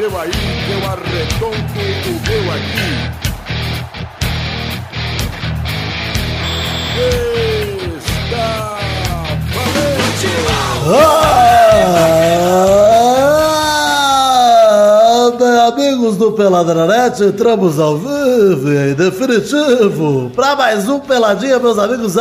seu aí, eu arredonto o meu aqui. Está valente! Bem, amigos do Pelada na Net, entramos ao vivo e definitivo para mais um Peladinha, meus amigos.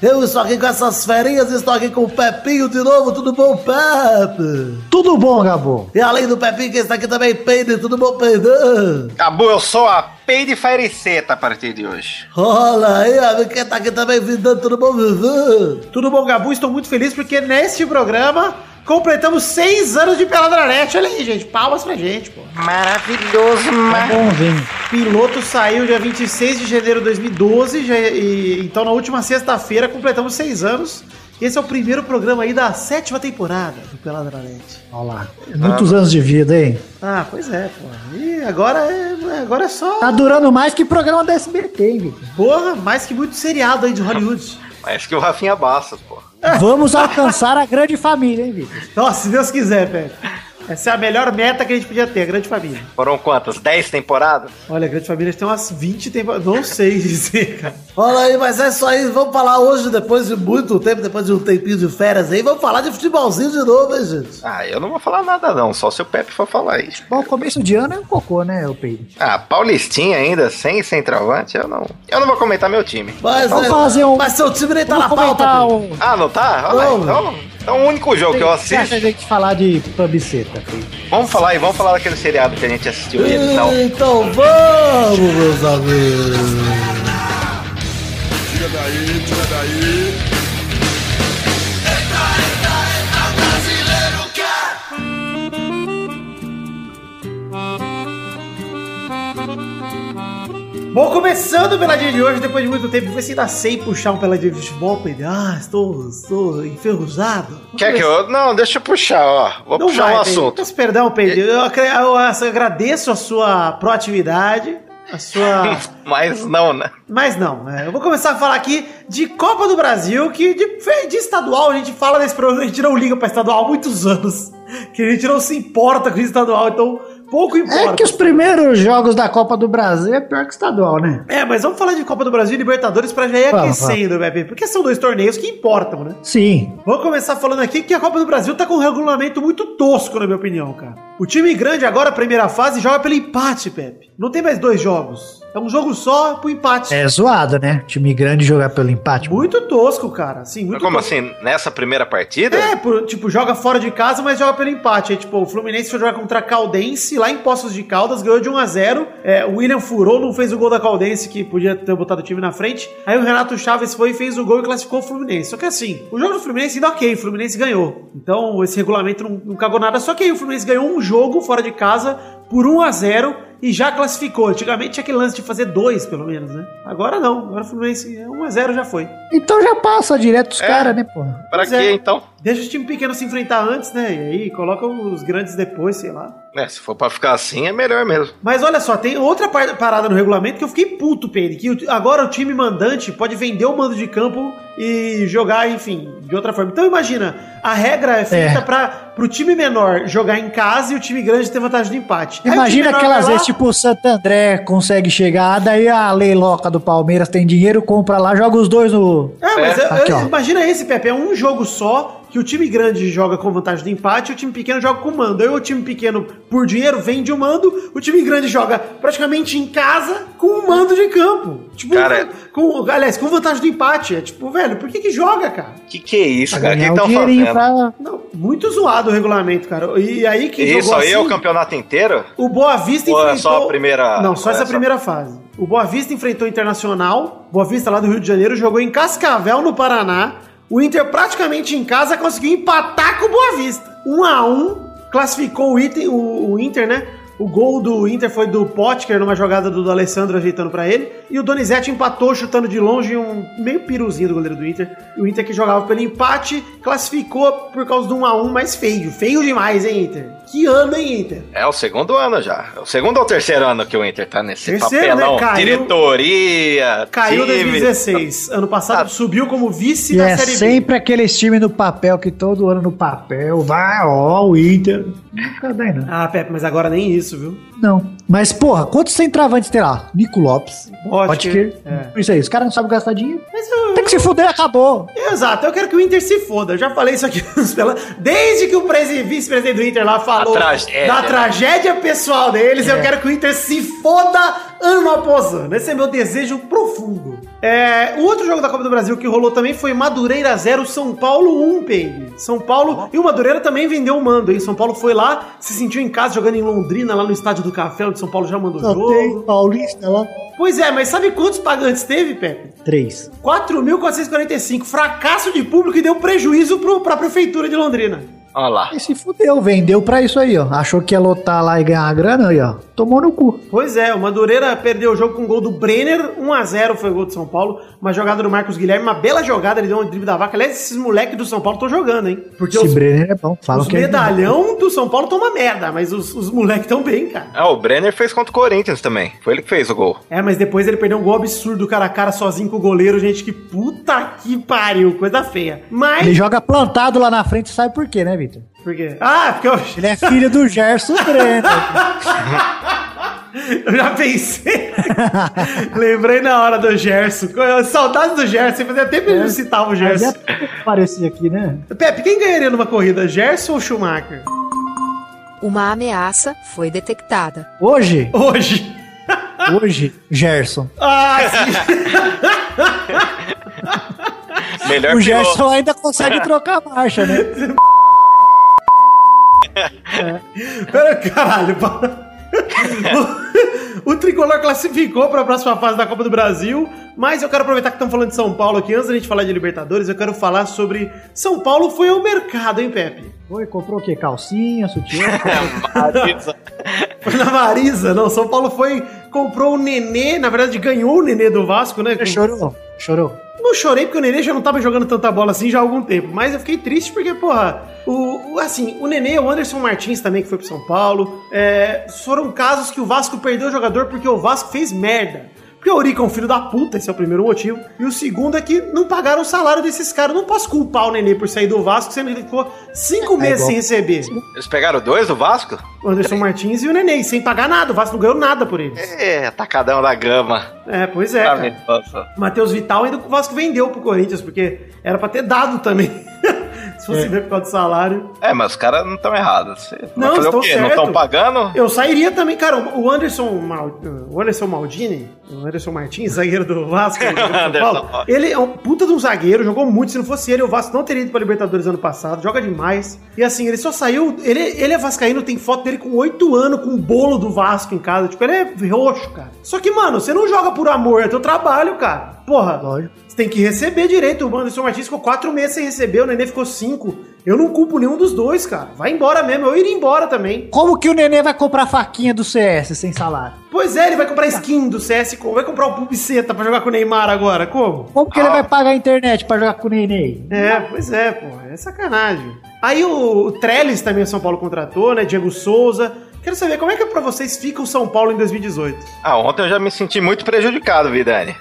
Eu estou aqui com essas ferinhas, estou aqui com o Pepinho de novo. Tudo bom, Pepe? Tudo bom, Gabo. E além do Pepinho, quem está aqui também, Peide. Tudo bom, Peidão? Gabo, eu sou a Peide Fericeta a partir de hoje. Olha aí, amigo, quem está aqui também, Vidão. Tudo bom, Vidão? Tudo bom, Gabo. Estou muito feliz porque neste programa completamos 6 anos de Pelada na Net. Olha aí, gente. Palmas pra gente, pô. Maravilhoso, maravilhoso. Piloto saiu dia 26 de janeiro de 2012. Então, na última sexta-feira, completamos 6 anos. Esse é o primeiro programa aí da 7ª temporada do Pelada na Net. Olha lá. Muitos anos de vida, hein? Ah, pois é, pô. E agora é só... Tá durando mais que programa da SBT, hein, Vitor? Porra, mais que muito seriado aí de Hollywood. Mais que o Rafinha Bastos, pô. Vamos alcançar a grande família, hein, Vitor? Nossa, se Deus quiser, velho. Essa é a melhor meta que a gente podia ter, a grande família. Foram quantas? 10 temporadas? Olha, a grande família tem umas 20 temporadas. Não sei dizer, cara. Olha aí, mas é isso aí. Vamos falar hoje, depois de muito tempo, depois de um tempinho de férias aí, vamos falar de futebolzinho de novo, hein, gente? Ah, eu não vou falar nada, não. Só se o Pepe for falar isso. Bom, começo de ano é um cocô, né, o Pedro? Ah, paulistinha ainda, sem centroavante, eu não vou comentar meu time. Mas, mas seu time nem tá na pauta. Ah, não tá? Olha aí, então o único jogo que eu assisto... Deixa a gente falar de pubiceta. Vamos falar daquele seriado que a gente assistiu. Então vamos, meus amigos. Tira daí. Eita, brasileiro quer! Bom, começando pela dia de hoje, depois de muito tempo, foi assim, ainda sem puxar um peladinho de futebol, Pedro. Ah, estou enferrujado. Quer que eu... Não, deixa eu puxar, ó. Vou puxar um assunto. Peço perdão, Pedro. Eu agradeço a sua proatividade. Mas não, né? Mas não, né? Eu vou começar a falar aqui de Copa do Brasil, que de estadual a gente fala nesse programa, a gente não liga pra estadual há muitos anos, que a gente não se importa com estadual, então pouco importa. É que os primeiros jogos da Copa do Brasil é pior que estadual, né? É, mas vamos falar de Copa do Brasil e Libertadores pra já ir aquecendo, bebê, porque são 2 torneios que importam, né? Sim. Vamos começar falando aqui que a Copa do Brasil tá com um regulamento muito tosco, na minha opinião, cara. O time grande agora, primeira fase, joga pelo empate, Pepe. Não tem mais 2 jogos. É um jogo só pro empate. É zoado, né? Time grande jogar pelo empate. Muito tosco, cara. Assim, muito como tosco. Assim, nessa primeira partida? É, tipo, joga fora de casa, mas joga pelo empate. Aí, tipo, o Fluminense foi jogar contra Caldense, lá em Poços de Caldas, ganhou de 1-0. O William furou, não fez o gol da Caldense, que podia ter botado o time na frente. Aí o Renato Chaves foi e fez o gol e classificou o Fluminense. Só que assim, o jogo do Fluminense ainda ok, o Fluminense ganhou. Então, esse regulamento não cagou nada. Só que aí o Fluminense ganhou um jogo fora de casa por 1-0. E já classificou. Antigamente tinha aquele lance de fazer 2, pelo menos, né? Agora não. Agora o Fluminense 1-0 já foi. Então já passa direto os caras, né, porra? Pra quê, então? Deixa o time pequeno se enfrentar antes, né? E aí coloca os grandes depois, sei lá. É, se for pra ficar assim, é melhor mesmo. Mas olha só, tem outra parada no regulamento que eu fiquei puto, Pedro. Que agora o time mandante pode vender o mando de campo e jogar, enfim, de outra forma. Então imagina, a regra é feita pro time menor jogar em casa e o time grande ter vantagem de empate. Imagina aquelas vezes, tipo, o Santo André consegue chegar, daí a leiloca do Palmeiras tem dinheiro, compra lá, joga os 2 no... Mas imagina esse, Pepe, é um jogo só... que o time grande joga com vantagem de empate e o time pequeno joga com mando. Aí o time pequeno, por dinheiro, vende o mando, o time grande joga praticamente em casa com o mando de campo. Tipo, cara, com vantagem de empate. É tipo, velho, por que joga, cara? Que é isso, cara? O que estão fazendo? Não, muito zoado o regulamento, cara. E aí quem jogou isso aí assim, é o campeonato inteiro? O Boa Vista enfrentou... Ou é só a primeira... Não, só essa primeira fase. O Boa Vista enfrentou o Internacional, Boa Vista lá do Rio de Janeiro, jogou em Cascavel, no Paraná. O Inter praticamente em casa conseguiu empatar com o Boa Vista. 1-1, classificou o Inter, né? O gol do Inter foi do Potker, numa jogada do Alessandro ajeitando pra ele. E o Donizete empatou chutando de longe, um meio piruzinho do goleiro do Inter. E o Inter, que jogava pelo empate, classificou por causa do 1x1, mas feio. Feio demais, hein, Inter? Que ano, hein, Inter? É o segundo ano já. É o segundo ou terceiro ano que o Inter tá nesse terceiro, papelão. Né? Caiu, diretoria, caiu em 2016. Ano passado subiu como vice da Série B. É sempre aqueles times no papel, que todo ano no papel. Vai, ó, o Inter. Não dá, não. Ah, Pepe, mas agora nem isso, viu? Não. Mas, porra, quantos centroavantes tem lá? Nico Lopes. Potker. É. Isso aí, os caras não sabem gastar dinheiro. Mas eu... Tem que se foder, acabou. Exato, eu quero que o Inter se foda. Eu já falei isso aqui nos Pelados. Desde que o vice-presidente do Inter lá falou da tragédia pessoal deles, eu quero que o Inter se foda ano após ano. Esse é meu desejo profundo. É, o outro jogo da Copa do Brasil que rolou também foi Madureira 0, São Paulo 1, Peng. São Paulo... E o Madureira também vendeu o mando, hein? São Paulo foi lá, se sentiu em casa jogando em Londrina, lá no Estádio do Café, onde São Paulo já mandou o jogo. Tem paulista lá. Pois é, mas sabe quantos pagantes teve, Pepe? 3. 4.445. Fracasso de público e deu prejuízo pra Prefeitura de Londrina. Olha lá. E se fudeu, vendeu pra isso aí, ó. Achou que ia lotar lá e ganhar uma grana aí, ó. Tomou no cu. Pois é, o Madureira perdeu o jogo com o gol do Brenner, 1x0 foi o gol do São Paulo. Uma jogada do Marcos Guilherme, uma bela jogada, ele deu um drible da vaca. Aliás, esses moleques do São Paulo estão jogando, hein? Porque esse Brenner é bom. Falam os que medalhão do São Paulo toma merda, mas os moleques estão bem, cara. Ah, o Brenner fez contra o Corinthians também. Foi ele que fez o gol. É, mas depois ele perdeu um gol absurdo cara a cara sozinho com o goleiro, gente, que puta que pariu, coisa feia. Mas... Ele joga plantado lá na frente, sabe por quê, né, Vitor? Por quê? Ah, porque eu... Ele é filho do Gerson Breno. Eu já pensei. Lembrei na hora do Gerson. Saudades do Gerson. Fazia tempo que ele não citava o Gerson. Parecia aqui, né? Pepe, quem ganharia numa corrida? Gerson ou Schumacher? Uma ameaça foi detectada. Hoje? Hoje, Gerson. Ah, sim. Melhor o Gerson piloto. Ainda consegue trocar a marcha, né? Pera, caralho, para. O Tricolor classificou para a próxima fase da Copa do Brasil, mas eu quero aproveitar que estamos falando de São Paulo aqui. Antes da gente falar de Libertadores, eu quero falar sobre... São Paulo foi ao mercado, hein, Pepe? Foi, comprou o quê? Calcinha, sutiã? Marisa. Foi na Marisa, não. São Paulo foi, comprou o Nenê, na verdade ganhou o Nenê do Vasco, né? Chorou. Não chorei porque o Nenê já não tava jogando tanta bola assim já há algum tempo, mas eu fiquei triste porque, porra... O Nenê, o Anderson Martins também, que foi pro São Paulo, foram casos que o Vasco perdeu o jogador porque o Vasco fez merda. Porque o Orica é um filho da puta, esse é o primeiro motivo. E o segundo é que não pagaram o salário desses caras. Não posso culpar o Nenê por sair do Vasco, sendo que ele ficou 5 meses sem receber. Eles pegaram 2 do Vasco? O Anderson Martins e o Nenê, sem pagar nada. O Vasco não ganhou nada por eles. É, atacadão da gama. É, pois é, cara. Matheus Vital ainda o Vasco vendeu pro Corinthians, porque era pra ter dado também. Se fosse ver por causa do salário. É, mas os caras não estão errados. Não, estão certo. Não estão pagando? Eu sairia também, cara. O Anderson Maldini, o Anderson Martins, zagueiro do Vasco, ele é um puta de um zagueiro, jogou muito. Se não fosse ele, o Vasco não teria ido pra Libertadores ano passado. Joga demais. E assim, ele só saiu... Ele é vascaíno, tem foto dele com 8 anos, com um bolo do Vasco em casa. Tipo, ele é roxo, cara. Só que, mano, você não joga por amor, é teu trabalho, cara. Porra, lógico. Você tem que receber direito. O Anderson Martins ficou 4 meses sem receber, o Nenê ficou 5. Eu não culpo nenhum dos dois, cara. Vai embora mesmo, eu iria embora também. Como que o Nenê vai comprar faquinha do CS sem salário? Pois é, ele vai comprar skin do CS, vai comprar o Pubseta pra jogar com o Neymar agora, como? Como que ele vai pagar a internet pra jogar com o Nenê? É, pois é, porra, é sacanagem. Aí o Trellis também o São Paulo contratou, né, Diego Souza... Quero saber, como é que pra vocês fica o São Paulo em 2018? Ah, ontem eu já me senti muito prejudicado, Vidani.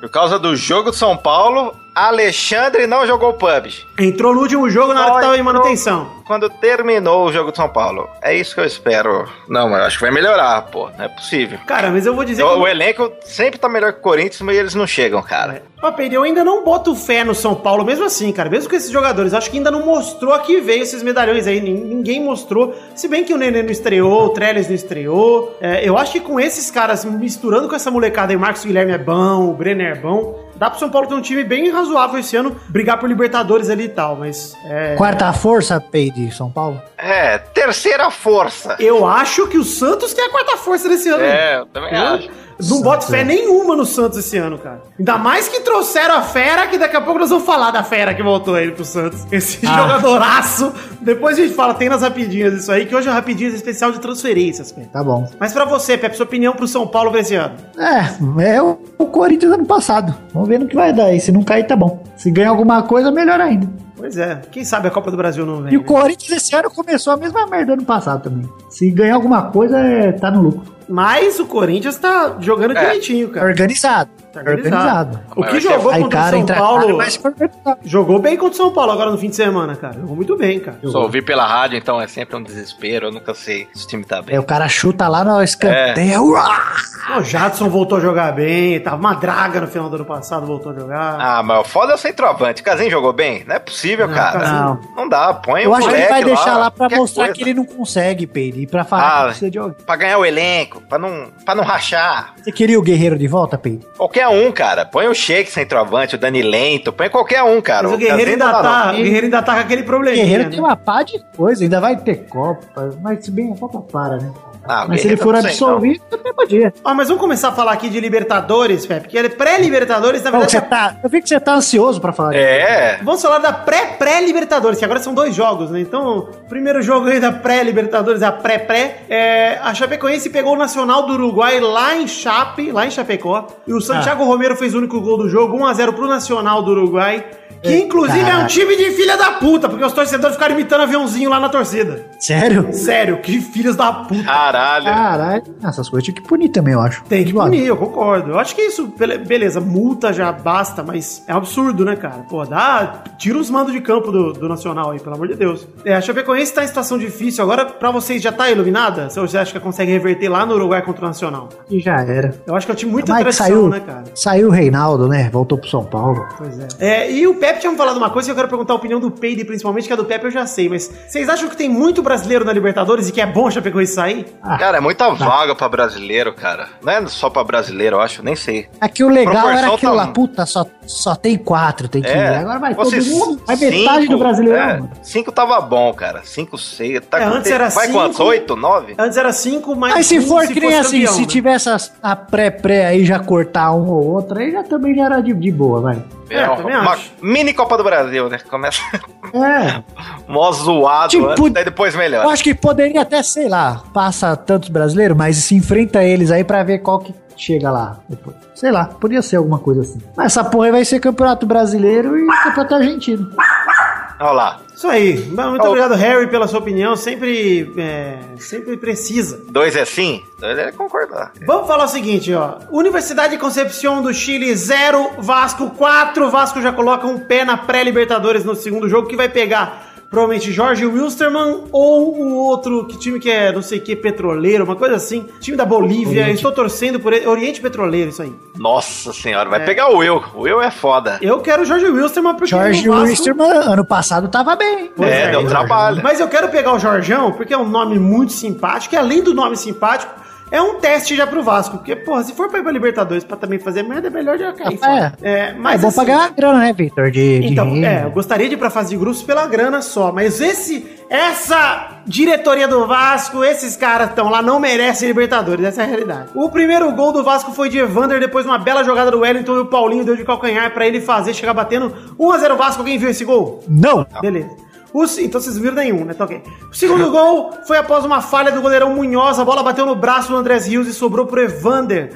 Por causa do jogo do São Paulo, Alexandre não jogou PUBG. Entrou no último jogo na hora que tava em manutenção. Quando terminou o jogo do São Paulo. É isso que eu espero. Não, mas acho que vai melhorar, pô. Não é possível. Cara, mas eu vou dizer que... O elenco sempre tá melhor que o Corinthians, mas eles não chegam, cara. Mas, Pedro, eu ainda não boto fé no São Paulo, mesmo assim, cara. Mesmo com esses jogadores. Acho que ainda não mostrou a que veio esses medalhões aí. Ninguém mostrou. Se bem que o Nenê não estreou, o Trellis não estreou. Eu acho que com esses caras, misturando com essa molecada aí, o Marcos Guilherme é bom, o Brenner é bom... Dá pro São Paulo ter um time bem razoável esse ano, brigar por Libertadores ali e tal, mas... Quarta força, Peide, São Paulo? É, terceira força. Eu acho que o Santos tem a quarta força desse ano. Eu também acho. Não boto fé nenhuma no Santos esse ano, cara. Ainda mais que trouxeram a fera, que daqui a pouco nós vamos falar da fera que voltou aí pro Santos. Esse jogadoraço. Depois a gente fala, tem nas rapidinhas isso aí, que hoje é rapidinhas especial de transferências, cara. Tá bom. Mas pra você, Pepe, sua opinião pro São Paulo pra esse ano? É o Corinthians ano passado. Vamos ver no que vai dar aí. Se não cair, tá bom. Se ganhar alguma coisa, melhor ainda. Pois é, quem sabe a Copa do Brasil não vem. E o Corinthians esse ano começou a mesma merda ano passado também. Se ganhar alguma coisa, tá no lucro. Mas o Corinthians tá jogando direitinho, cara. Organizado. Tá organizado. O que jogou contra o São Paulo... Jogou bem contra o São Paulo agora no fim de semana, cara. Jogou muito bem, cara. Só ouvir pela rádio, então, é sempre um desespero. Eu nunca sei se o time tá bem. É, o cara chuta lá no escanteio. É. O Jadson voltou a jogar bem. Tava uma draga no final do ano passado, voltou a jogar. Ah, mas o foda é o centroavante. O Casim jogou bem? Não é possível, cara. Não. Não dá, põe o moleque lá. Eu acho que ele vai deixar lá pra mostrar que ele não consegue, Pedro. E pra falar que precisa de alguém. Pra ganhar o elenco, pra não rachar. Você queria o Guerreiro de volta, Pedro? Qualquer um, cara. Põe o Sheik centroavante, o Dani Lento, põe qualquer um, cara. Mas o Guerreiro ainda tá com aquele probleminha. O Guerreiro tem uma pá de coisa, ainda vai ter Copa, mas se bem a Copa para, né? Ah, mas se ele for absolvido, também podia. Ah, mas vamos começar a falar aqui de Libertadores, Pepe, porque ele é pré-Libertadores, na verdade... Eu vi que você tá ansioso pra falar disso. Vamos falar da pré-Libertadores, que agora são 2 jogos, né? Então, o primeiro jogo aí da pré-Libertadores, a Chapecoense pegou o Nacional do Uruguai lá em Chapecó, e o Santiago Romero fez o único gol do jogo, 1-0 pro Nacional do Uruguai, que inclusive é um time de filha da puta, porque os torcedores ficaram imitando aviãozinho lá na torcida. Sério? Sério, que filhas da puta. Caralho. Essas coisas tinha que punir também, eu acho. Tem que punir, eu concordo. Eu acho que isso, beleza, multa já basta, mas é um absurdo, né, cara? Pô, tira os mandos de campo do Nacional aí, pelo amor de Deus. A Chapecoense tá em situação difícil. Agora, pra vocês, já tá iluminada? Você acha que consegue reverter lá no Uruguai contra o Nacional? E já era. Eu acho que é um time muito tradição, né, cara? Saiu o Reinaldo, né? Voltou pro São Paulo. Pois é. E o Pepe tinha me falado uma coisa que eu quero perguntar a opinião do Peide, principalmente, que a do Pepe eu já sei, mas vocês acham que tem muito brasileiro na Libertadores e que é bom a Chapecoense sair? Cara, é muita vaga pra brasileiro, cara. Não é só pra brasileiro, eu acho, nem sei. Aqui o legal era aquilo lá, puta, só tem 4, tem que ir. Agora vai todo mundo, vai metade do brasileiro. 5 tava bom, cara. 5, 6. Antes era 5. Vai quantos? 8, 9? Antes era 5, mas... Aí se for que nem assim, se tivesse a pré-pré aí, já cortar um ou outro, aí já também já era de boa, vai. É uma mini Copa do Brasil, né? Começa mó zoado, tipo, daí depois melhor. Eu acho que poderia até, sei lá, passa tantos brasileiros, mas se enfrenta eles aí pra ver qual que chega lá depois. Sei lá, podia ser alguma coisa assim. Mas essa porra aí vai ser Campeonato Brasileiro e Campeonato Argentino. Olha lá. Isso aí. Muito obrigado, Harry, pela sua opinião. Sempre precisa. 2 é sim? 2 é concordar. Vamos falar o seguinte, ó. Universidade de Concepción do Chile 0, Vasco 4. O Vasco já coloca um pé na pré-Libertadores no segundo jogo, que vai pegar provavelmente Jorge Wilstermann ou o outro time que é não sei o que, Petroleiro, uma coisa assim. Time da Bolívia. Estou torcendo por ele. Oriente Petroleiro, isso aí. Nossa senhora, vai pegar o Will. O Will é foda. Eu quero o Jorge Wilstermann porque Jorge Wilstermann, ano passado, tava bem. Deu trabalho. Mas eu quero pegar o Jorgão porque é um nome muito simpático e além do nome simpático, é um teste já pro Vasco, porque, porra, se for pra ir pra Libertadores pra também fazer merda, é melhor já cair. Mas vou pagar a grana, né, Victor? Eu gostaria de ir pra fase de grupos pela grana só, mas essa diretoria do Vasco, esses caras estão lá, não merecem Libertadores, essa é a realidade. O primeiro gol do Vasco foi de Evander, depois de uma bela jogada do Wellington, e o Paulinho deu de calcanhar pra ele fazer, chegar batendo 1-0 Vasco. Alguém viu esse gol? Não! Beleza. Então vocês viram nenhum, né? Tá ok. O segundo gol foi após uma falha do goleirão Munhoz. A bola bateu no braço do Andrés Rios e sobrou pro Evander.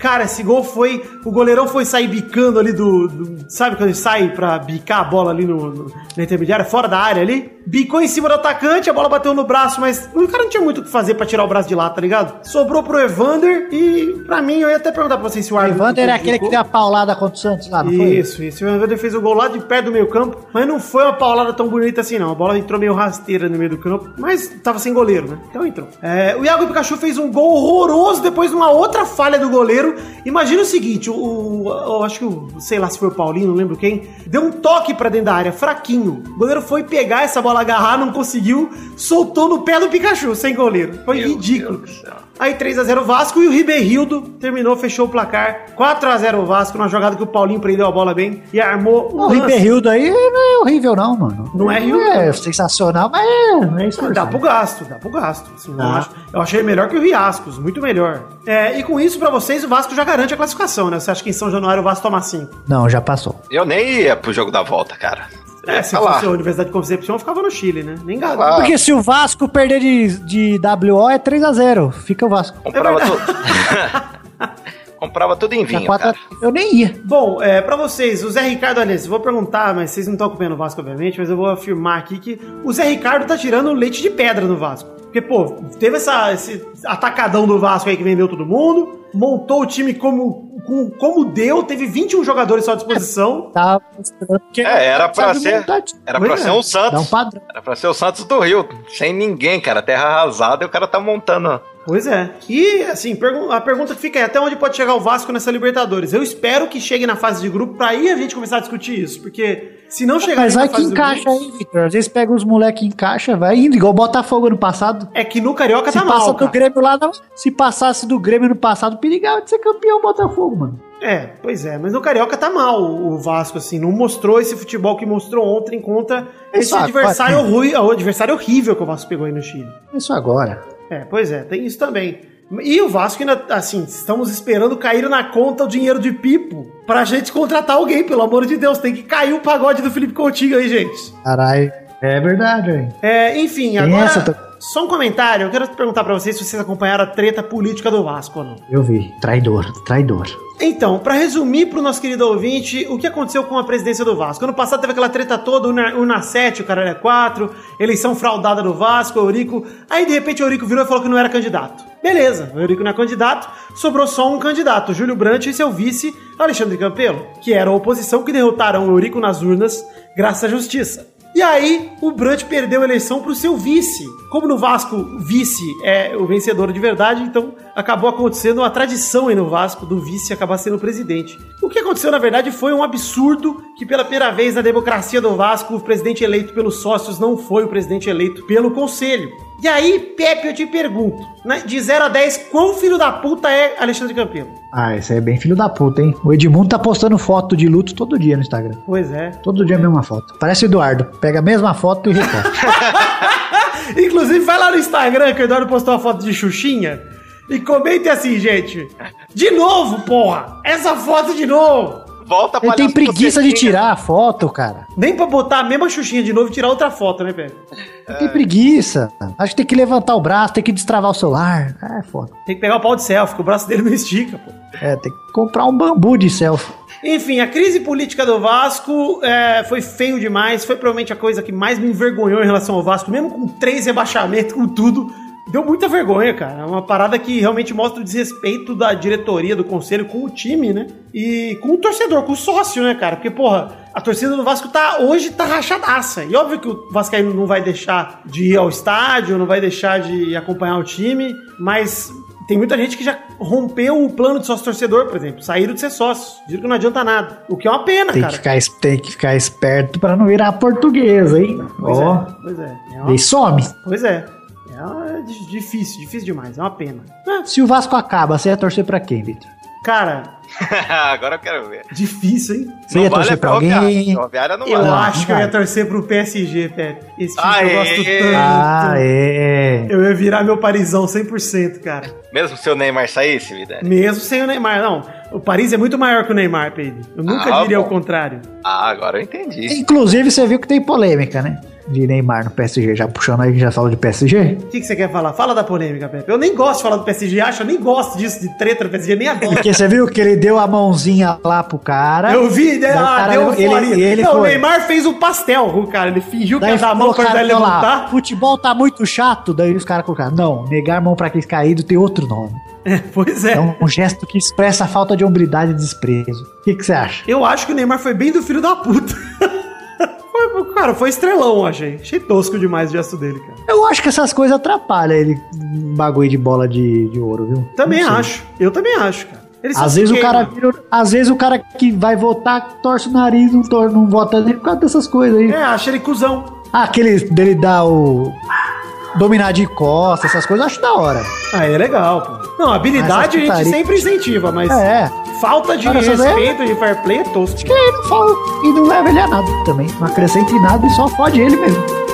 Cara, esse gol foi... O goleirão foi sair bicando ali sabe quando ele sai pra bicar a bola ali na intermediária, fora da área ali? Bicou em cima do atacante, a bola bateu no braço, mas o cara não tinha muito o que fazer pra tirar o braço de lá, tá ligado? Sobrou pro Evander e, pra mim, eu ia até perguntar pra vocês se o árbitro... Evander é aquele que deu a paulada contra o Santos lá, não foi? Isso. O Evander fez o gol lá de pé do meio campo, mas não foi uma paulada tão bonita assim, não. A bola entrou meio rasteira no meio do campo, mas tava sem goleiro, né? Então entrou. O Iago Pikachu fez um gol horroroso depois de uma outra falha do goleiro. Imagina o seguinte, acho que sei lá se foi o Paulinho, não lembro quem, deu um toque pra dentro da área, fraquinho. O goleiro foi pegar essa bola bola agarrar, não conseguiu, soltou no pé do Pikachu, sem goleiro. Foi ridículo. Aí 3x0 o Vasco e o Ribeirildo terminou, fechou o placar. 4x0 o Vasco, numa jogada que o Paulinho prendeu a bola bem e armou o lance. O Ribeirildo aí não é horrível não, mano. Não é horrível. É sensacional, mas é esforçado. Dá pro gasto, Assim, eu achei melhor que o Riascos, muito melhor. É, e com isso, pra vocês, o Vasco já garante a classificação, né? Você acha que em São Januário o Vasco toma 5? Não, já passou. Eu nem ia pro jogo da volta, cara. É, se fosse a Universidade de Concepción, eu ficava no Chile, né? Nem gato. Ah. Porque se o Vasco perder de WO, é 3x0. Fica o Vasco. Comprava tudo. Comprava tudo em vinho, cara. Eu nem ia. Bom, pra vocês, o Zé Ricardo, aliás, eu vou perguntar, mas vocês não estão acompanhando o Vasco, obviamente, mas eu vou afirmar aqui que o Zé Ricardo tá tirando leite de pedra no Vasco. Porque, pô, teve esse atacadão do Vasco aí que vendeu todo mundo, montou o time como deu, teve 21 jogadores só à disposição. Tá, era pra ser o Santos. Era pra ser o Santos do Rio, sem ninguém, cara, terra arrasada, e o cara tá montando. Pois é. E, assim, a pergunta que fica é até onde pode chegar o Vasco nessa Libertadores? Eu espero que chegue na fase de grupo pra aí a gente começar a discutir isso, porque se não chegar na fase de grupo... Mas vai que encaixa aí, Vitor. Às vezes pega os moleques e encaixa, vai indo, igual o Botafogo no passado. É que no Carioca tá mal, cara. Se passasse do Grêmio no passado, perigava de ser campeão Botafogo, mano. É, pois é, mas o Carioca tá mal, o Vasco, assim, não mostrou esse futebol que mostrou ontem contra esse adversário ruim, o adversário horrível que o Vasco pegou aí no Chile. Isso agora. É, pois é, tem isso também. E o Vasco ainda, assim, estamos esperando cair na conta o dinheiro de Pipo pra gente contratar alguém, pelo amor de Deus, tem que cair o pagode do Felipe Coutinho aí, gente. Caralho, é verdade, hein? É, enfim, tem agora... Só um comentário, eu quero perguntar pra vocês se vocês acompanharam a treta política do Vasco ou não. Eu vi, traidor. Então, pra resumir pro nosso querido ouvinte, o que aconteceu com a presidência do Vasco? Ano passado teve aquela treta toda, o Nassete, o Caralho é 4, eleição fraudada do Vasco, o Eurico. Aí, de repente, o Eurico virou e falou que não era candidato. Beleza, o Eurico não é candidato, sobrou só um candidato, Júlio Brandt e seu vice, Alexandre Campelo, que era a oposição que derrotaram o Eurico nas urnas, graças à justiça. E aí, o Brandt perdeu a eleição pro seu vice. Como no Vasco, o vice é o vencedor de verdade, então acabou acontecendo uma tradição aí no Vasco do vice acabar sendo presidente. O que aconteceu, na verdade, foi um absurdo que pela primeira vez na democracia do Vasco, o presidente eleito pelos sócios não foi o presidente eleito pelo conselho. E aí, Pepe, eu te pergunto, de 0-10, quão filho da puta é Alexandre Campelo? Ah, esse aí é bem filho da puta, hein? O Edmundo tá postando foto de luto todo dia no Instagram. Pois é. Todo dia a mesma foto. Parece o Eduardo. Pega a mesma foto e reposta. Inclusive, vai lá no Instagram que o Eduardo postou uma foto de Xuxinha e comenta assim, gente. De novo, porra! Essa foto de novo! Volta pra ele tem preguiça de tirar a foto, cara. Nem pra botar a mesma Xuxinha de novo e tirar outra foto, né, Pepe? Tem preguiça. Acho que tem que levantar o braço, tem que destravar o celular. É foda. Tem que pegar o pau de selfie, que o braço dele não estica, pô. É, tem que comprar um bambu de selfie. Enfim, a crise política do Vasco foi feio demais. Foi provavelmente a coisa que mais me envergonhou em relação ao Vasco. Mesmo com 3 rebaixamentos, com tudo... Deu muita vergonha, cara. É uma parada que realmente mostra o desrespeito da diretoria, do conselho, com o time, né? E com o torcedor, com o sócio, né, cara? Porque, porra, a torcida do Vasco hoje tá rachadaça. E óbvio que o vascaíno não vai deixar de ir ao estádio, não vai deixar de acompanhar o time, mas... Tem muita gente que já rompeu o plano de sócio-torcedor, por exemplo. Saíram de ser sócio. Digo que não adianta nada. O que é uma pena, cara. Tem que ficar esperto pra não virar Portuguesa, hein? Pois é. E some. Pois é. É difícil demais, é uma pena. Se o Vasco acaba, você ia torcer pra quem, Vitor? Cara... Agora eu quero ver. Difícil, hein? Você ia torcer pra alguém? Eu acho que eu ia torcer pro PSG, Pepe. Esse time que eu gosto tanto. Eu ia virar meu parisão 100%, cara. Mesmo se o Neymar saísse, vida? Mesmo sem o Neymar, não. O Paris é muito maior que o Neymar, Pepe. Eu nunca diria o contrário. Ah, agora eu entendi. Inclusive, você viu que tem polêmica, né? De Neymar no PSG, já puxando aí que já falou de PSG. O que você quer falar? Fala da polêmica, Pepe. Eu nem gosto de falar do PSG, eu nem gosto disso, de treta do PSG, nem adoro. Porque você viu que ele deu a mãozinha lá pro cara. Eu vi, né? Deu ele não, foi. O Neymar fez um pastel com o cara, ele fingiu que ia dar a mão pra ele levantar. Lá, futebol tá muito chato, daí os caras colocaram, não, negar mão pra quem caído tem outro nome. Pois é. É um gesto que expressa a falta de hombridade e desprezo. O que você acha? Eu acho que o Neymar foi bem do filho da puta. Cara, foi estrelão, achei. Achei tosco demais o gesto dele, cara. Eu acho que essas coisas atrapalham ele, bagulho de bola de ouro, viu? Também acho. Eu também acho, cara. Às vezes o cara que vai votar torce o nariz, não vota nem por causa dessas coisas aí. É, acha ele cuzão. Ah, aquele dele dar o... dominar de costas, essas coisas, eu acho da hora. Ah, é legal, pô. Não, habilidade a gente sempre incentiva, mas... É. Falta de respeito, de fair play é tosco. Acho que ele não fala e não leva ele a nada também. Não acrescenta em nada e só fode ele mesmo.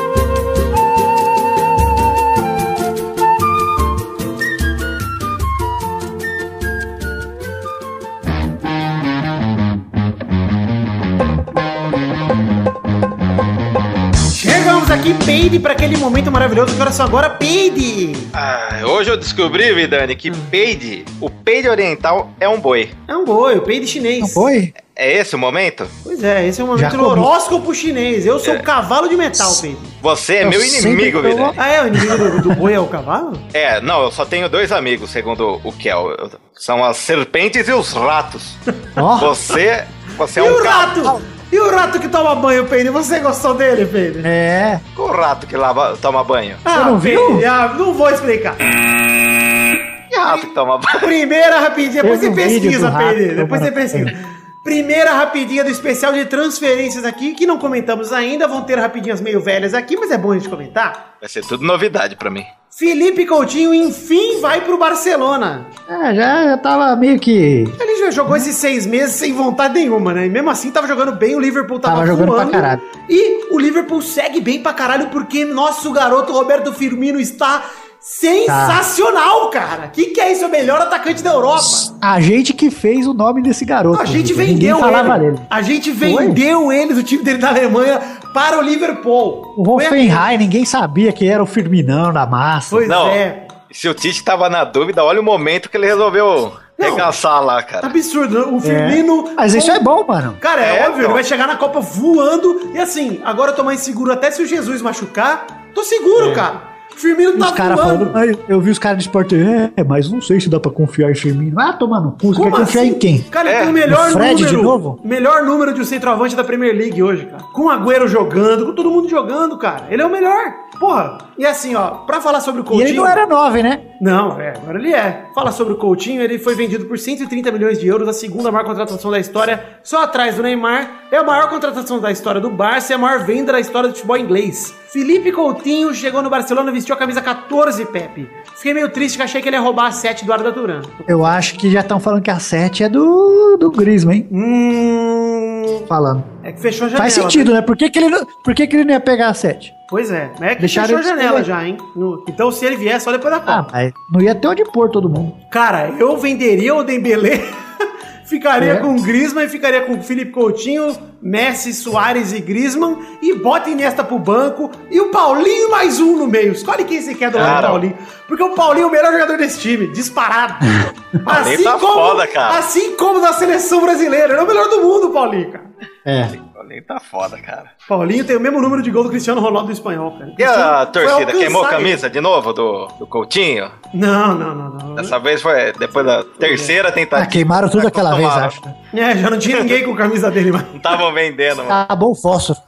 Que peide pra aquele momento maravilhoso que era só agora peide. Ah, hoje eu descobri, Vidani, que peide, o peide oriental é um boi. É um boi, o peide chinês. É um boi? É esse o momento? Pois é, esse é o momento do horóscopo chinês. Eu sou o cavalo de metal, Peide. Você é meu inimigo, Vidani. Ah, é? O inimigo do boi é o cavalo? É, não, eu só tenho dois amigos, segundo o Kel. São as serpentes e os ratos. Oh. Você é um cavalo. Rato? E o rato que toma banho, Peide? Você gostou dele, Peide? É. Qual o rato que toma banho? Ah, você não viu? Ah, não vou explicar. Rato que toma banho. Primeira rapidinha, depois você pesquisa, Peide. Depois você pesquisa. Primeira rapidinha do especial de transferências aqui, que não comentamos ainda. Vão ter rapidinhas meio velhas aqui, mas é bom a gente comentar. Vai ser tudo novidade pra mim. Felipe Coutinho, enfim, vai pro Barcelona. É, já tava meio que... Ele já jogou esses 6 meses sem vontade nenhuma, né? E mesmo assim tava jogando bem, o Liverpool tava jogando fumando, pra caralho. E o Liverpool segue bem pra caralho porque nosso garoto Roberto Firmino está sensacional, cara. Que é isso? O melhor atacante da Europa. A gente que fez o nome desse garoto. A gente vendeu ele. A gente vendeu ele do time dele da Alemanha para o Liverpool. O Hoffenheim, ninguém sabia que era o Firminão da massa. Pois não, é. Se o Tite tava na dúvida, olha o momento que ele resolveu regaçar lá, cara. Absurdo, o Firmino... É. Mas isso é bom, mano. Cara, é óbvio, ele vai chegar na Copa voando e assim, agora eu tô mais seguro até se o Jesus machucar. Tô seguro, cara. Firmino tá voando. Eu vi os caras do esporte, mas não sei se dá pra confiar em Firmino. Ah, toma no cu, você quer confiar em quem? Cara, ele tem o melhor Fred número. De novo? Melhor número de um centroavante da Premier League hoje, cara. Com o Agüero jogando, com todo mundo jogando, cara. Ele é o melhor. Porra. E assim, ó, pra falar sobre o Coutinho... E ele não era 9, né? Não, agora ele é. Fala sobre o Coutinho, ele foi vendido por 130 milhões de euros, a segunda maior contratação da história, só atrás do Neymar. É a maior contratação da história do Barça, é a maior venda da história do futebol inglês. Felipe Coutinho chegou no Barcelona e vestiu a camisa 14, Pepe. Fiquei meio triste que achei que ele ia roubar a 7 do Arda Turan. Eu acho que já estão falando que a 7 é do Griezmann, hein? Falando. É que fechou a janela. Faz sentido, né? Por que ele não ia pegar a 7? Pois é, né? Deixaram fechou a janela já, hein? Então, se ele vier, só depois da Copa. Ah, mas não ia ter onde pôr todo mundo. Cara, eu venderia o Dembélé, ficaria com o Griezmann, ficaria com o Felipe Coutinho, Messi, Suárez e Griezmann, e bota Iniesta pro banco, e o Paulinho mais um no meio. Escolhe quem você quer do lado do Paulinho, porque o Paulinho é o melhor jogador desse time, disparado. Assim, tá como, foda, cara. Assim como da seleção brasileira, ele é o melhor do mundo, Paulinho, cara. É. Paulinho tá foda, cara. Paulinho tem o mesmo número de gol do Cristiano Ronaldo do espanhol, cara. E a torcida queimou a camisa de novo do Coutinho? Não. Dessa vez foi depois da terceira tentativa. Ah, queimaram tudo aquela vez, acho. É, já não tinha ninguém com a camisa dele, mano. Não estavam vendendo, mano. Ah, bom fósforo.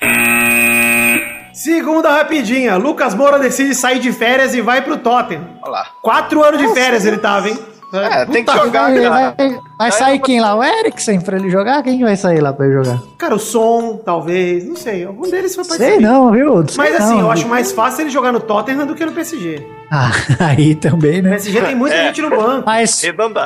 Segunda rapidinha. Lucas Moura decide sair de férias e vai pro Tottenham. Olha lá. 4 anos de férias ele tava, hein? É, tem que jogar, cara. Vai sair quem lá? O Eriksen pra ele jogar? Quem vai sair lá pra ele jogar? Cara, o Son, talvez, não sei. Algum deles foi participar. Sei não, viu? Mas assim, eu acho mais fácil ele jogar no Tottenham do que no PSG. Ah, aí também, né? O PSG tem muita gente no banco. Mas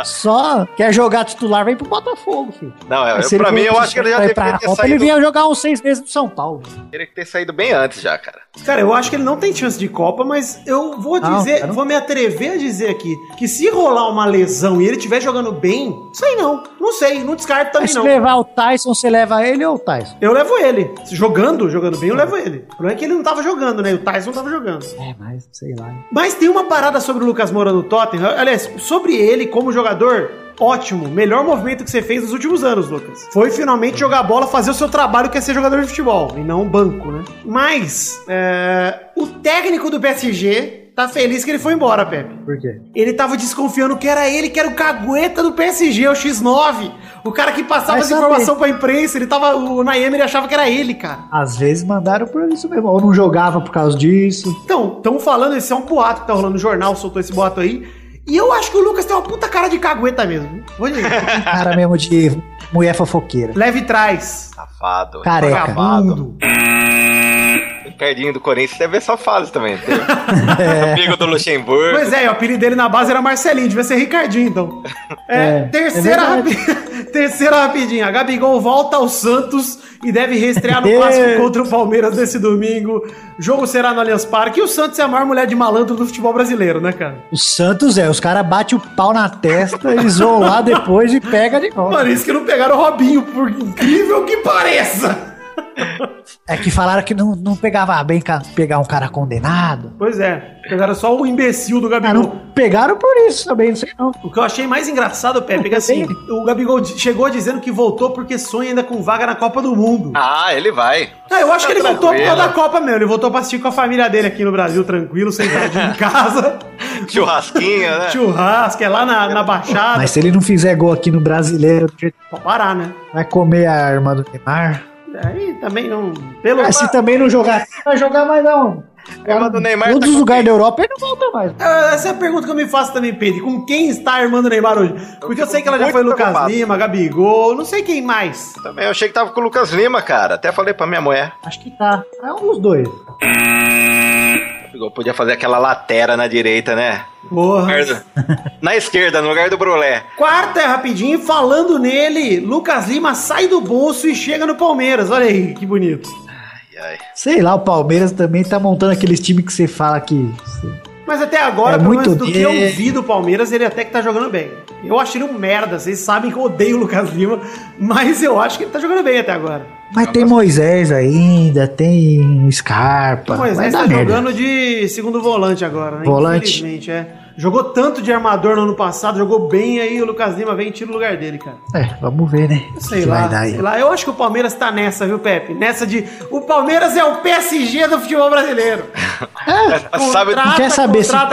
só quer jogar titular, vem pro Botafogo, filho. Não, pra mim, eu acho que ele já deveria ter saído. Ele vinha jogar uns 6 meses no São Paulo. Teria que ter saído bem antes já, cara. Cara, eu acho que ele não tem chance de Copa, mas eu vou dizer, vou me atrever a dizer aqui, que se rolar uma lesão e ele estiver jogando bem, sei, não descarto também. Mas se levar o Tyson, você leva ele ou o Tyson? Eu levo ele. Jogando bem, eu levo ele. O problema é que ele não tava jogando, né? O Tyson tava jogando. É, mas sei lá. Mas tem uma parada sobre o Lucas Moura no Tottenham, aliás, sobre ele como jogador... Ótimo, melhor movimento que você fez nos últimos anos, Lucas. Foi finalmente jogar bola, fazer o seu trabalho, que é ser jogador de futebol, e não banco, né? Mas, o técnico do PSG tá feliz que ele foi embora, Pepe. Por quê? Ele tava desconfiando que era ele, que era o cagueta do PSG, o X9. O cara que passava essa informação pra imprensa, o Unai Emery achava que era ele, cara. Às vezes mandaram por isso mesmo, ou não jogava por causa disso. Então, tão falando, esse é um boato que tá rolando no jornal, soltou esse boato aí. E eu acho que o Lucas tem uma puta cara de cagueta mesmo. Vou dizer. Cara mesmo de mulher fofoqueira. Leve trás. Safado. Careca. Vagabundo. Ricardinho do Corinthians deve ser só fase também. É. Amigo do Luxemburgo. Pois é, o apelido dele na base era Marcelinho, devia ser Ricardinho, então. Terceira rapidinha. Gabigol volta ao Santos e deve reestrear no clássico contra o Palmeiras nesse domingo. O jogo será no Allianz Parque. E o Santos é a maior mulher de malandro do futebol brasileiro, né, cara? O Santos os caras batem o pau na testa, eles vão lá depois e pega de volta. Mano, isso que não pegaram o Robinho, por incrível que pareça. É que falaram que não pegava bem pegar um cara condenado. Pois é, pegaram só o imbecil do Gabigol. Não pegaram por isso também, não sei não. O que eu achei mais engraçado, Pepe, é que assim, o Gabigol chegou dizendo que voltou porque sonha ainda com vaga na Copa do Mundo. Ah, ele vai. Eu acho que ele voltou por causa da Copa mesmo, ele voltou pra assistir com a família dele aqui no Brasil, tranquilo, sentadinho em casa. Churrasquinho, né? Churrasco, é lá na Baixada. Mas se ele não fizer gol aqui no Brasileiro, pode parar, né? Vai comer a irmã do Neymar. Aí também não... Se também não jogar, vai jogar mais não. Todos os lugares da Europa ele não volta mais. Essa é a pergunta que eu me faço também, Pedro. Com quem está a irmã do Neymar hoje? Porque eu sei que ela já foi Lucas Lima, Gabigol, não sei quem mais. Também eu achei que tava com o Lucas Lima, cara. Até falei pra minha mulher. Acho que tá. É um dos dois. Podia fazer aquela latera na direita, né? Porra. Na esquerda, no lugar do Brulé. Quarta é rapidinho, falando nele, Lucas Lima sai do bolso e chega no Palmeiras. Olha aí, que bonito. Ai, ai. Sei lá, o Palmeiras também tá montando aqueles times que você fala que... Mas até agora, pelo menos do que eu vi do Palmeiras, ele até que tá jogando bem. Eu acho ele um merda, vocês sabem que eu odeio o Lucas Lima, mas eu acho que ele tá jogando bem até agora. Mas tem Moisés ainda, tem Scarpa. O Moisés tá jogando de segundo volante agora, né? Volante. Infelizmente, Jogou tanto de armador no ano passado, jogou bem, aí o Lucas Lima vem e tira o lugar dele, cara. Vamos ver, né? Sei lá. Eu acho que o Palmeiras tá nessa, viu, Pepe? Nessa de... O Palmeiras é o PSG do futebol brasileiro.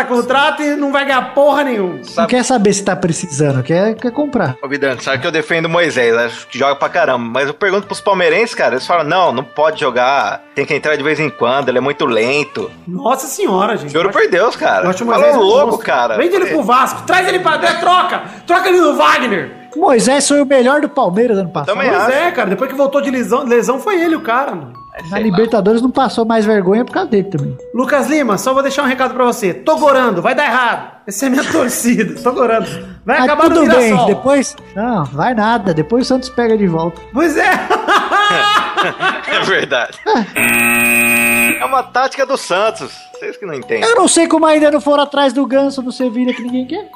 Contrata e não vai ganhar porra nenhuma. Não quer saber se tá precisando, quer comprar. Ô, Vidante, sabe que eu defendo o Moisés, acho que joga pra caramba, mas eu pergunto pros palmeirenses, cara, eles falam, não pode jogar, tem que entrar de vez em quando, ele é muito lento. Nossa senhora, gente. Juro por Deus, cara. Falou louco, cara. Vende ele pro Vasco, traz ele pra dentro, troca ele no Wagner. Moisés foi o melhor do Palmeiras ano passado. Cara, depois que voltou de lesão foi ele o cara, mano. Na Libertadores não passou mais vergonha por causa dele também. Lucas Lima, só vou deixar um recado pra você. Tô gorando, vai dar errado. Essa é minha torcida, tô gorando. Vai acabar no Mirassol. Tudo bem, depois... Não, vai nada, depois o Santos pega de volta. Pois é. É verdade. É uma tática do Santos. Vocês que não entendem. Eu não sei como ainda não foram atrás do Ganso do Sevilha que ninguém quer.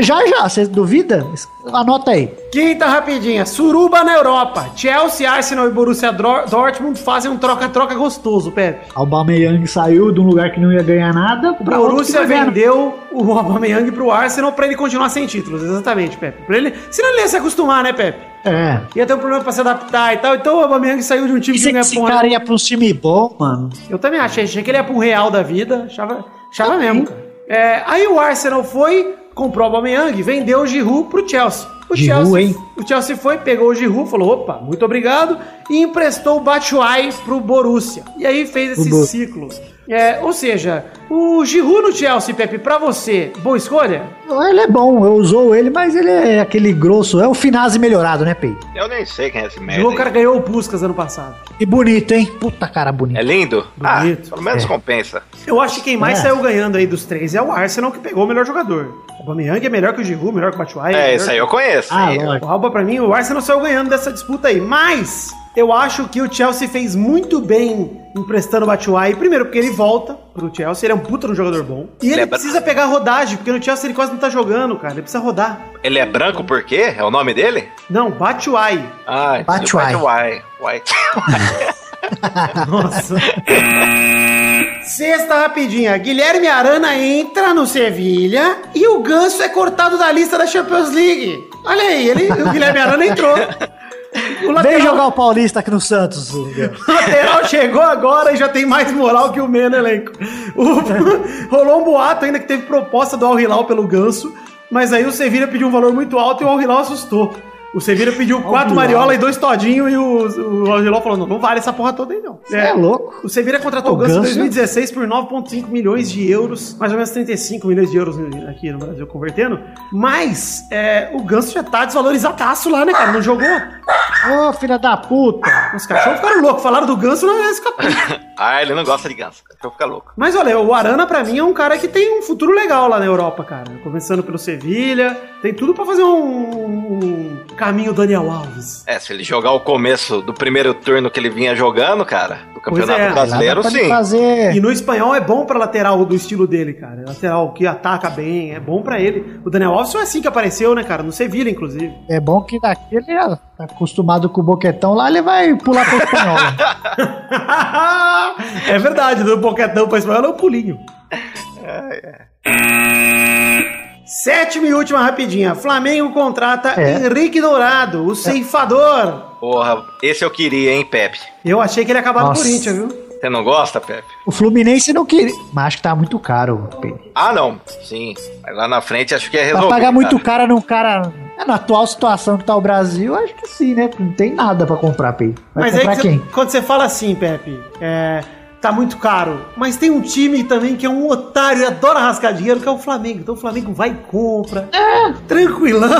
Já, você duvida? Anota aí. Quinta rapidinha. Suruba na Europa. Chelsea, Arsenal e Borussia Dortmund fazem um troca-troca gostoso, Pepe. O Aubameyang saiu de um lugar que não ia ganhar nada. O Borussia vendeu o Aubameyang pro Arsenal pra ele continuar sem títulos. Exatamente, Pepe. Senão ele ia se acostumar, né, Pepe? Ia ter um problema pra se adaptar e tal. Então o Aubameyang saiu de um time que não ia pro... Esse cara ia pro time bom, mano. Eu também achei que ele ia pro Real da vida. Achava mesmo, cara. Aí o Arsenal foi... Comprou o Aubameyang, vendeu o Giroud pro Chelsea. O Chelsea foi, pegou o Giroud, falou, opa, muito obrigado, e emprestou o Batshuayi pro Borussia. E aí fez esse ciclo. Ou seja, o Giroud no Chelsea, Pepe, pra você, boa escolha? Ele é bom, eu usou ele, mas ele é aquele grosso, é o Finazzi melhorado, né, Pepe? Eu nem sei quem é esse merda. O cara ganhou o Puskas ano passado. E bonito, hein? Puta cara, bonito. É lindo? Bonito. Pelo menos compensa. Eu acho que quem mais saiu ganhando aí dos três é o Arsenal, que pegou o melhor jogador. O Aubameyang é melhor que o Giroud, melhor que o Batshuayi. Isso aí eu conheço. O Alba, pra mim, o Arsenal saiu ganhando dessa disputa aí, mas... Eu acho que o Chelsea fez muito bem emprestando o Batshuayi. Primeiro, porque ele volta pro Chelsea, ele é um puta de um jogador bom. E ele precisa pegar rodagem, porque no Chelsea ele quase não tá jogando, cara. Ele precisa rodar. Ele é branco por quê? É o nome dele? Não, Batshuayi. Batshuayi. Nossa. Sexta rapidinha. Guilherme Arana entra no Sevilha e o Ganso é cortado da lista da Champions League. Olha aí, o Guilherme Arana entrou. Vem jogar o Paulista aqui no Santos. O lateral chegou agora e já tem mais moral que o Mena elenco. Rolou um boato ainda que teve proposta do Al Hilal pelo Ganso, mas aí o Sevilha pediu um valor muito alto e o Al Hilal assustou. O Sevilha pediu 4 Mariola e 2 Todinho e o Angeló falou, não vale essa porra toda aí não. Você é louco. O Sevilha contratou o Ganso em 2016 por 9,5 milhões de euros, mais ou menos 35 milhões de euros aqui no Brasil, convertendo. Mas o Ganso já tá desvalorizadaço lá, né, cara? Não jogou. Ô, filha da puta. Os cachorros ficaram loucos. Falaram do Ganso, não é esse capítulo. Ah, ele não gosta de Ganso. Então fica louco. Mas olha, o Arana pra mim é um cara que tem um futuro legal lá na Europa, cara. Começando pelo Sevilha. Tem tudo pra fazer um caminho Daniel Alves. É, se ele jogar o começo do primeiro turno que ele vinha jogando, cara, do Campeonato Brasileiro, sim. Fazer. E no espanhol é bom pra lateral do estilo dele, cara. Lateral que ataca bem, é bom pra ele. O Daniel Alves foi assim que apareceu, né, cara? No Sevilha, inclusive. É bom que daqui ele tá acostumado com o boquetão lá, ele vai pular pro espanhol. É verdade, do boquetão pro espanhol é um pulinho. Sétima e última rapidinha. Flamengo contrata Henrique Dourado, o ceifador. Porra, esse eu queria, hein, Pepe? Eu achei que ele ia acabar no Corinthians, viu? Você não gosta, Pepe? O Fluminense não queria. Mas acho que tá muito caro, Pepe. Ah, não. Sim. Mas lá na frente acho que é resolvido. Pra pagar muito caro num cara... Na atual situação que tá o Brasil, acho que sim, né? Não tem nada pra comprar, Pepe. Mas comprar aí quem? Quando você fala assim, Pepe... Tá muito caro. Mas tem um time também que é um otário e adora rascar dinheiro, que é o Flamengo. Então o Flamengo vai e compra. Tranquilão.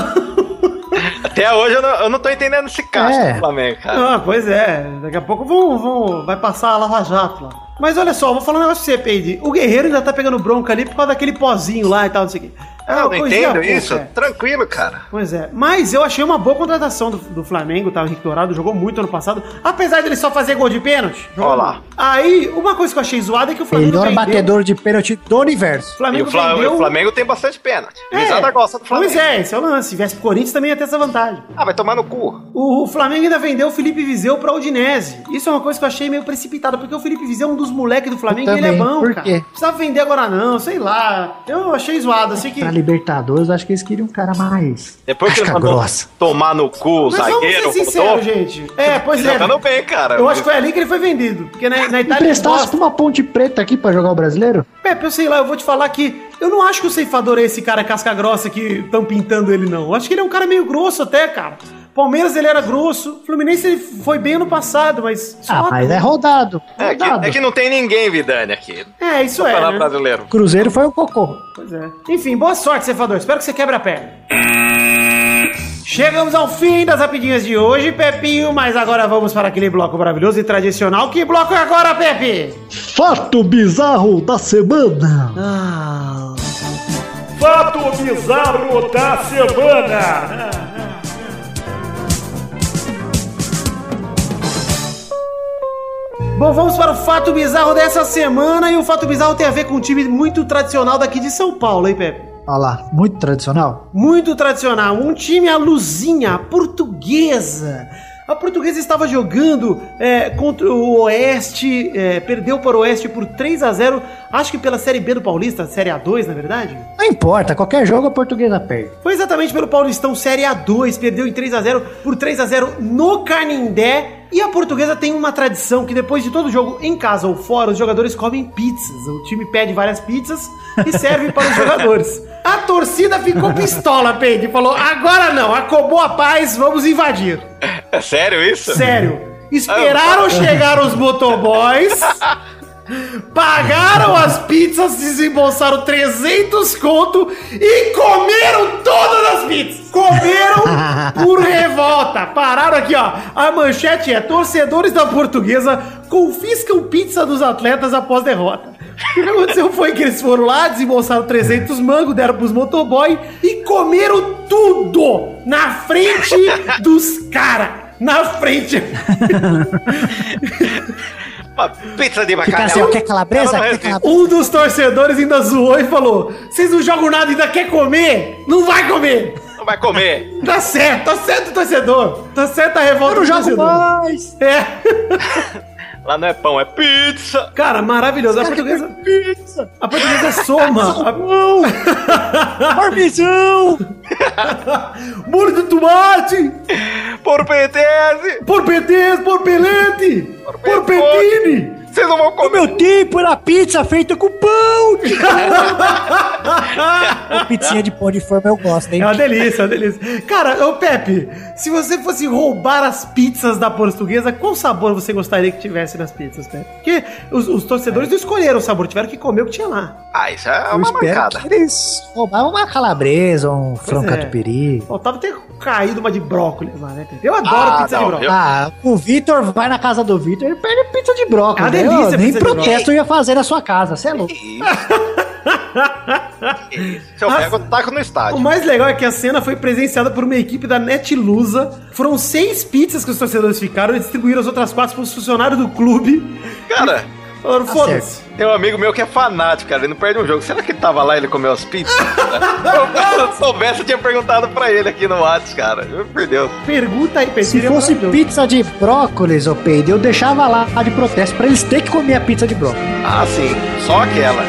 Até hoje eu não tô entendendo esse caixa do Flamengo, cara. Ah, pois é. Daqui a pouco vai passar a Lava Jato lá. Mas olha só, vou falar um negócio pra você, Pedro. O Guerreiro ainda tá pegando bronca ali por causa daquele pozinho lá e tal, não sei o quê. Eu não entendo isso. Tranquilo, cara. Pois é. Mas eu achei uma boa contratação do Flamengo, tá? O Henrique Dourado jogou muito ano passado, apesar dele só fazer gol de pênalti. Olha lá. Aí, uma coisa que eu achei zoada é que o Flamengo vendeu... Melhor batedor de pênalti do universo. O Flamengo tem bastante pênalti. Risada gosta do Flamengo. Pois é, esse é o lance. Se viesse pro Corinthians também ia ter essa vantagem. Ah, vai tomar no cu. O Flamengo ainda vendeu o Felipe Viseu pra Udinese. Isso é uma coisa que eu achei meio precipitada, porque o Felipe Viseu é um dos moleques do Flamengo e ele é bom, cara. Por quê? Não precisava vender agora não, sei lá. Eu achei zoado, assim que... Libertadores, acho que eles queriam um cara mais... Depois que ele mandou tomar no cu, mas zagueiro... Mas vamos ser sinceros, gente. Pois é. Jogando bem, cara. Eu acho que foi ali que ele foi vendido. Porque na Itália... Emprestasse pra uma Ponte Preta aqui pra jogar o brasileiro? Pepe, eu sei lá, eu vou te falar que... Eu não acho que o ceifador é esse cara casca grossa que estão pintando ele, não. Eu acho que ele é um cara meio grosso até, cara. Palmeiras, ele era grosso. Fluminense, ele foi bem ano passado, mas... mas é rodado. É que não tem ninguém, Vidani, aqui. Isso é, né? Brasileiro. Cruzeiro foi o cocô. Pois é. Enfim, boa sorte, ceifador. Espero que você quebre a perna. Chegamos ao fim das rapidinhas de hoje, Pepinho, mas agora vamos para aquele bloco maravilhoso e tradicional. Que bloco é agora, Pepe? Fato bizarro da semana. Fato bizarro da semana. Bom, vamos para o fato bizarro dessa semana, e o fato bizarro tem a ver com um time muito tradicional daqui de São Paulo, hein, Pepe? Olha lá, muito tradicional? Muito tradicional, um time à luzinha, a Portuguesa. A Portuguesa estava jogando contra o Oeste, perdeu para o Oeste por 3-0, acho que pela Série B do Paulista, Série A2, na verdade. Não importa, qualquer jogo a Portuguesa perde. Foi exatamente pelo Paulistão, Série A2, perdeu em 3-0 por 3-0 no Canindé. E a Portuguesa tem uma tradição que depois de todo jogo, em casa ou fora, os jogadores comem pizzas. O time pede várias pizzas e serve para os jogadores. A torcida ficou pistola, Pedro, e falou, agora não, acabou a paz, vamos invadir. É sério isso? Sério. Esperaram chegar os motoboys, pagaram as pizzas, desembolsaram 300 conto e comeram todas as pizzas. Comeram por revolta. Pararam aqui, ó. A manchete é: torcedores da Portuguesa confiscam pizza dos atletas após derrota. O que aconteceu foi que eles foram lá, desembolsaram 300 mangos, deram pros motoboy e comeram tudo na frente dos caras. Na frente. Uma pizza de bacalhau. Assim, quer calabresa? Um dos torcedores ainda zoou e falou, vocês não jogam nada, ainda quer comer? Não vai comer! Não vai comer! Tá certo, torcedor! Tá certo a revolta do torcedor! Eu não jogo mais! Lá não é pão, é pizza! Cara, maravilhoso! A Portuguesa... Pizza! A Portuguesa soma! Parmesão! Molho de tomate! Porpetese! Porpetese! Porpelete! Porpetine! Vocês não vão comer. O meu tempo era pizza feita com pão de forma. Pizzinha de pão de forma eu gosto, hein? É uma delícia, é uma delícia. Cara, ô Pepe, se você fosse roubar as pizzas da Portuguesa, qual sabor você gostaria que tivesse nas pizzas, Pepe? Porque os torcedores não escolheram o sabor, tiveram que comer o que tinha lá. Ah, isso é uma mancada. Eles roubavam uma calabresa, um frango catupiry. Faltava ter caído uma de brócolis lá, né, Pepe? Eu adoro pizza de brócolis. Ah, o Vitor vai na casa do Vitor, ele pede pizza de brócolis. É uma delícia. Nem protesto eu ia fazer na sua casa, você é louco. Se eu pego, eu taco no estádio. O mais legal é que a cena foi presenciada por uma equipe da Net Lusa. Foram 6 pizzas que os torcedores ficaram e distribuíram as outras 4 para os funcionários do clube. Cara, falaram, foda-se. Tem um amigo meu que é fanático, cara, ele não perde um jogo. Será que ele tava lá e ele comeu as pizzas? Se eu soubesse, eu tinha perguntado pra ele aqui no WhatsApp, cara. Meu Deus. Pergunta aí, Pedro. Se fosse pizza de brócolis, ô Pedro, eu deixava lá de protesto pra eles terem que comer a pizza de brócolis. Ah, sim. Só aquela.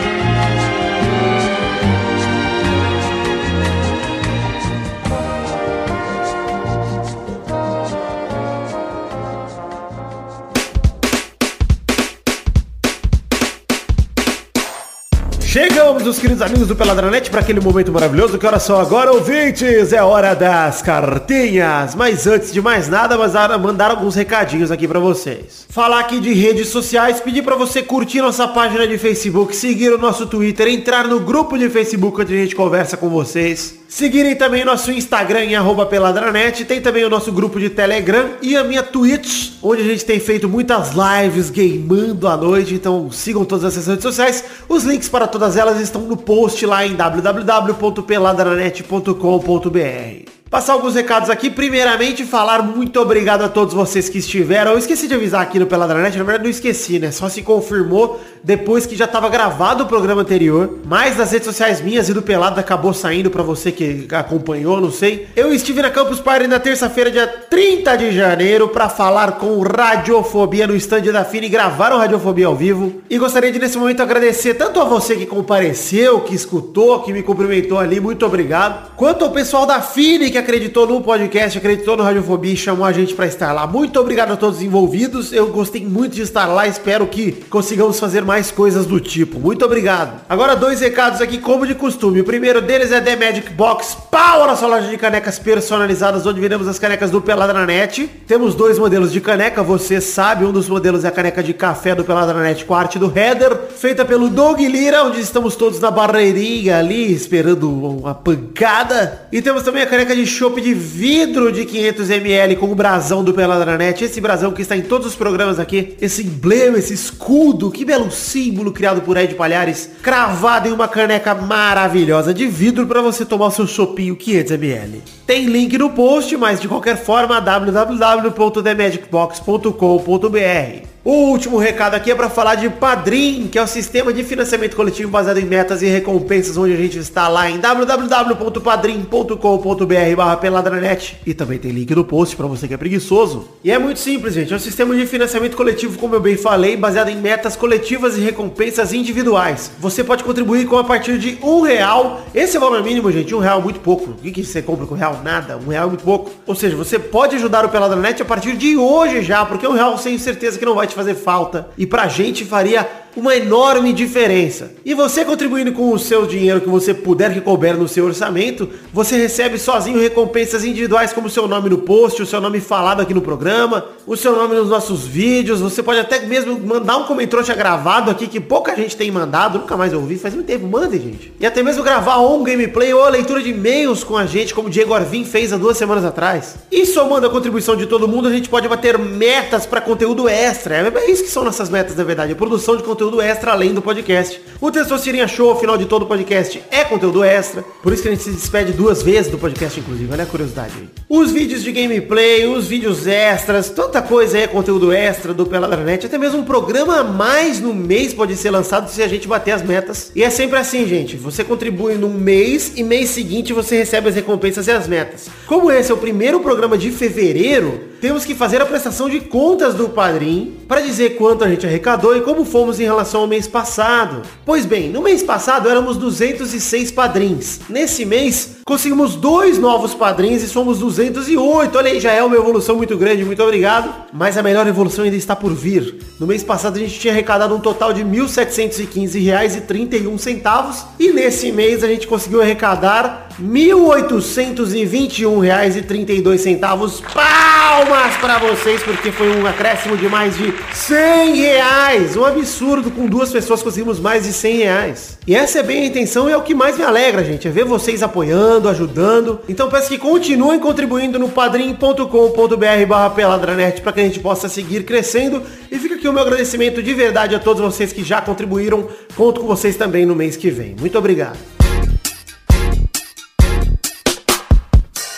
Chegamos, meus queridos amigos do Pelada na Net, para aquele momento maravilhoso. Que hora só agora, ouvintes? É hora das cartinhas. Mas antes de mais nada, mandar alguns recadinhos aqui para vocês. Falar aqui de redes sociais, pedir para você curtir nossa página de Facebook, seguir o nosso Twitter, entrar no grupo de Facebook onde a gente conversa com vocês. Seguirem também nosso Instagram em @peladranet, tem também o nosso grupo de Telegram e a minha Twitch, onde a gente tem feito muitas lives gameando à noite, então sigam todas essas redes sociais. Os links para todas elas estão no post lá em www.peladranet.com.br. Passar alguns recados aqui, primeiramente falar muito obrigado a todos vocês que estiveram. Eu esqueci de avisar aqui no Pelada na Net, na verdade não esqueci, né? Só se confirmou depois que já estava gravado o programa anterior, mas das redes sociais minhas e do Pelada acabou saindo pra você que acompanhou, não sei. Eu estive na Campus Party na terça-feira, dia 30 de janeiro, pra falar com Radiofobia no stand da Fini, gravaram Radiofobia ao vivo. E gostaria de nesse momento agradecer tanto a você que compareceu, que escutou, que me cumprimentou ali, muito obrigado, quanto ao pessoal da Fini que acreditou no podcast, acreditou no Radiofobia e chamou a gente pra estar lá. Muito obrigado a todos os envolvidos, eu gostei muito de estar lá, espero que consigamos fazer mais coisas do tipo. Muito obrigado. Agora 2 recados aqui, como de costume. O primeiro deles é The Magic Box, pau na sua loja de canecas personalizadas, onde vendemos as canecas do Pelada na Net. Temos 2 modelos de caneca, você sabe, um dos modelos é a caneca de café do Pelada na Net com a arte do header, feita pelo Doug Lira, onde estamos todos na barreirinha ali, esperando uma pancada. E temos também a caneca de chopp de vidro de 500 ml com o brasão do Pelada na Net, esse brasão que está em todos os programas aqui, esse emblema, esse escudo, que belo símbolo criado por Ed Palhares, cravado em uma caneca maravilhosa de vidro para você tomar o seu chopinho 500 ml. Tem link no post, mas de qualquer forma www.themagicbox.com.br. O último recado aqui é para falar de Padrim, que é o sistema de financiamento coletivo baseado em metas e recompensas, onde a gente está lá em www.padrim.com.br/peladranet. E também tem link no post para você que é preguiçoso. E é muito simples, gente. É um sistema de financiamento coletivo, como eu bem falei, baseado em metas coletivas e recompensas individuais. Você pode contribuir com a partir de R$1. Esse é o valor mínimo, gente. R$1 é muito pouco. O que você compra com R$1? Nada. R$1 é muito pouco. Ou seja, você pode ajudar o Peladranet a partir de hoje já, porque R$1 sem certeza que não vai te fazer falta, e pra gente faria uma enorme diferença. E você contribuindo com o seu dinheiro que você puder, que couber no seu orçamento, você recebe sozinho recompensas individuais, como o seu nome no post, o seu nome falado aqui no programa, o seu nome nos nossos vídeos. Você pode até mesmo mandar um comentário gravado aqui, que pouca gente tem mandado, nunca mais ouvi, faz muito tempo, mandem, gente. E até mesmo gravar ou um gameplay ou a leitura de e-mails com a gente, como o Diego Arvim fez há 2 semanas atrás. E somando a contribuição de todo mundo, a gente pode bater metas pra conteúdo extra. É isso que são nossas metas, na verdade, a produção de conteúdo extra além do podcast. O Testosterinha Show, ao final de todo o podcast, é conteúdo extra. Por isso que a gente se despede 2 vezes do podcast, inclusive. Olha a curiosidade aí. Os vídeos de gameplay, os vídeos extras, tanta coisa aí é conteúdo extra do Pelada na Net. Até mesmo um programa a mais no mês pode ser lançado se a gente bater as metas. E é sempre assim, gente. Você contribui num mês e mês seguinte você recebe as recompensas e as metas. Como esse é o primeiro programa de fevereiro, temos que fazer a prestação de contas do Padrim para dizer quanto a gente arrecadou e como fomos em relação ao mês passado. Pois bem, no mês passado éramos 206 padrinhos. Nesse mês, conseguimos 2 novos padrinhos e somos 208. Olha aí, já é uma evolução muito grande, muito obrigado. Mas a melhor evolução ainda está por vir. No mês passado a gente tinha arrecadado um total de R$ 1.715,31 e nesse mês a gente conseguiu arrecadar R$ 1.821,32. Palmas para vocês, porque foi um acréscimo de mais de R$ 100. Um absurdo, com 2 pessoas conseguimos mais de R$ 100. E essa é bem a intenção e é o que mais me alegra, gente, é ver vocês apoiando, ajudando. Então peço que continuem contribuindo no padrim.com.br/peladranet para que a gente possa seguir crescendo. E fica aqui o meu agradecimento de verdade a todos vocês que já contribuíram. Conto com vocês também no mês que vem. Muito obrigado.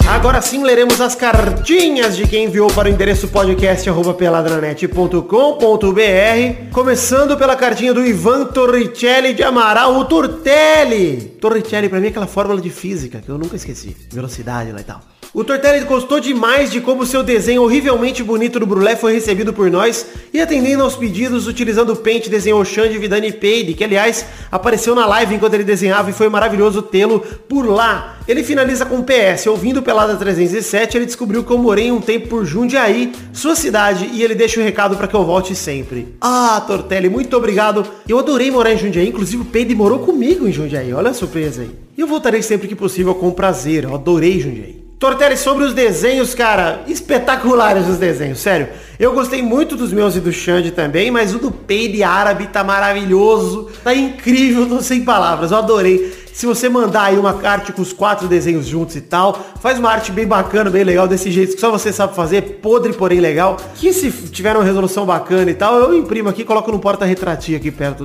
Agora sim, leremos as cartinhas de quem enviou para o endereço podcast@peladranet.com.br. Começando pela cartinha do Ivan Torricelli de Amaral, o Tortelli. Torricelli, pra mim, é aquela fórmula de física que eu nunca esqueci. Velocidade lá e tal. O Tortelli gostou demais de como seu desenho horrivelmente bonito do Brulé foi recebido por nós e atendendo aos pedidos utilizando o Paint desenhou Xande Vidani Peide, que aliás apareceu na live enquanto ele desenhava e foi maravilhoso tê-lo por lá. Ele finaliza com PS, ouvindo o Pelada 307 ele descobriu que eu morei um tempo por Jundiaí, sua cidade, e ele deixa o recado para que eu volte sempre. Ah, Tortelli, muito obrigado, eu adorei morar em Jundiaí, inclusive o Peide morou comigo em Jundiaí, olha a surpresa aí. E eu voltarei sempre que possível com prazer, eu adorei Jundiaí. Tortelli, sobre os desenhos, cara, espetaculares os desenhos, sério. Eu gostei muito dos meus e do Xande também, mas o do Peide árabe tá maravilhoso, tá incrível, tô sem palavras, eu adorei. Se você mandar aí uma arte com os 4 desenhos juntos e tal, faz uma arte bem bacana, bem legal, desse jeito que só você sabe fazer, podre, porém legal, que se tiver uma resolução bacana e tal, eu imprimo aqui e coloco no porta-retratinho aqui perto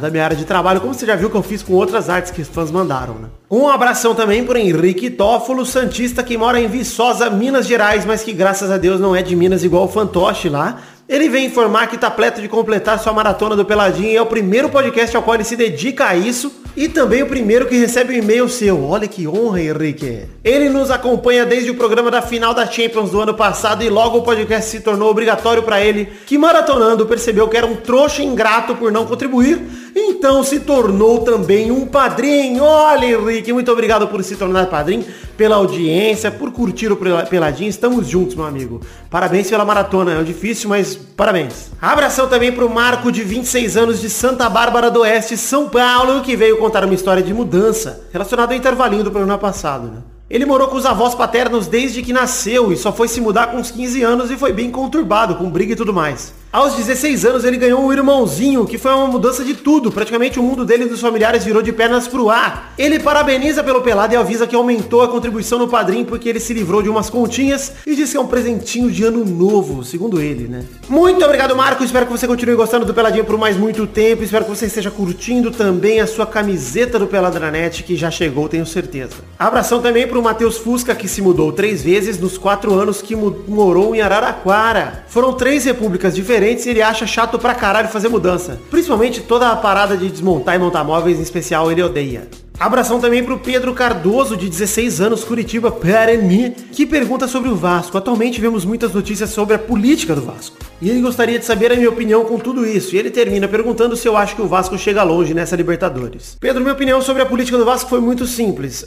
da minha área de trabalho, como você já viu que eu fiz com outras artes que os fãs mandaram, né? Um abração também por Henrique Tófolo, santista que mora em Viçosa, Minas Gerais, mas que graças a Deus não é de Minas igual o fantoche lá. Ele vem informar que tá pleto de completar sua maratona do Peladinho e é o primeiro podcast ao qual ele se dedica a isso e também o primeiro que recebe um e-mail seu. Olha que honra, Henrique. Ele nos acompanha desde o programa da final da Champions do ano passado e logo o podcast se tornou obrigatório para ele, que maratonando percebeu que era um trouxa ingrato por não contribuir, então se tornou também um padrinho. Olha, Henrique, muito obrigado por se tornar padrinho, pela audiência, por curtir o Peladinho. Estamos juntos, meu amigo. Parabéns pela maratona, é difícil, mas parabéns. Abração também pro Marco, de 26 anos, de Santa Bárbara do Oeste, São Paulo, que veio contar uma história de mudança relacionada ao intervalinho do programa passado, né? Ele morou com os avós paternos desde que nasceu e só foi se mudar com uns 15 anos e foi bem conturbado, com briga e tudo mais. Aos 16 anos ele ganhou um irmãozinho, que foi uma mudança de tudo, praticamente o mundo dele e dos familiares virou de pernas pro ar. Ele parabeniza pelo Pelado e avisa que aumentou a contribuição no Padrim porque ele se livrou de umas continhas e diz que é um presentinho de ano novo, segundo ele, né? Muito obrigado, Marco, espero que você continue gostando do Peladinho por mais muito tempo, espero que você esteja curtindo também a sua camiseta do Pelada na Net, que já chegou, tenho certeza. Abração também pro Matheus Fusca, que se mudou 3 vezes nos 4 anos que morou em Araraquara. Foram 3 repúblicas diferentes e ele acha chato pra caralho fazer mudança. Principalmente toda a parada de desmontar e montar móveis, em especial ele odeia. Abração também pro Pedro Cardoso, de 16 anos, Curitiba, Paraná, que pergunta sobre o Vasco. Atualmente vemos muitas notícias sobre a política do Vasco. E ele gostaria de saber a minha opinião com tudo isso. E ele termina perguntando se eu acho que o Vasco chega longe nessa Libertadores. Pedro, minha opinião sobre a política do Vasco foi muito simples.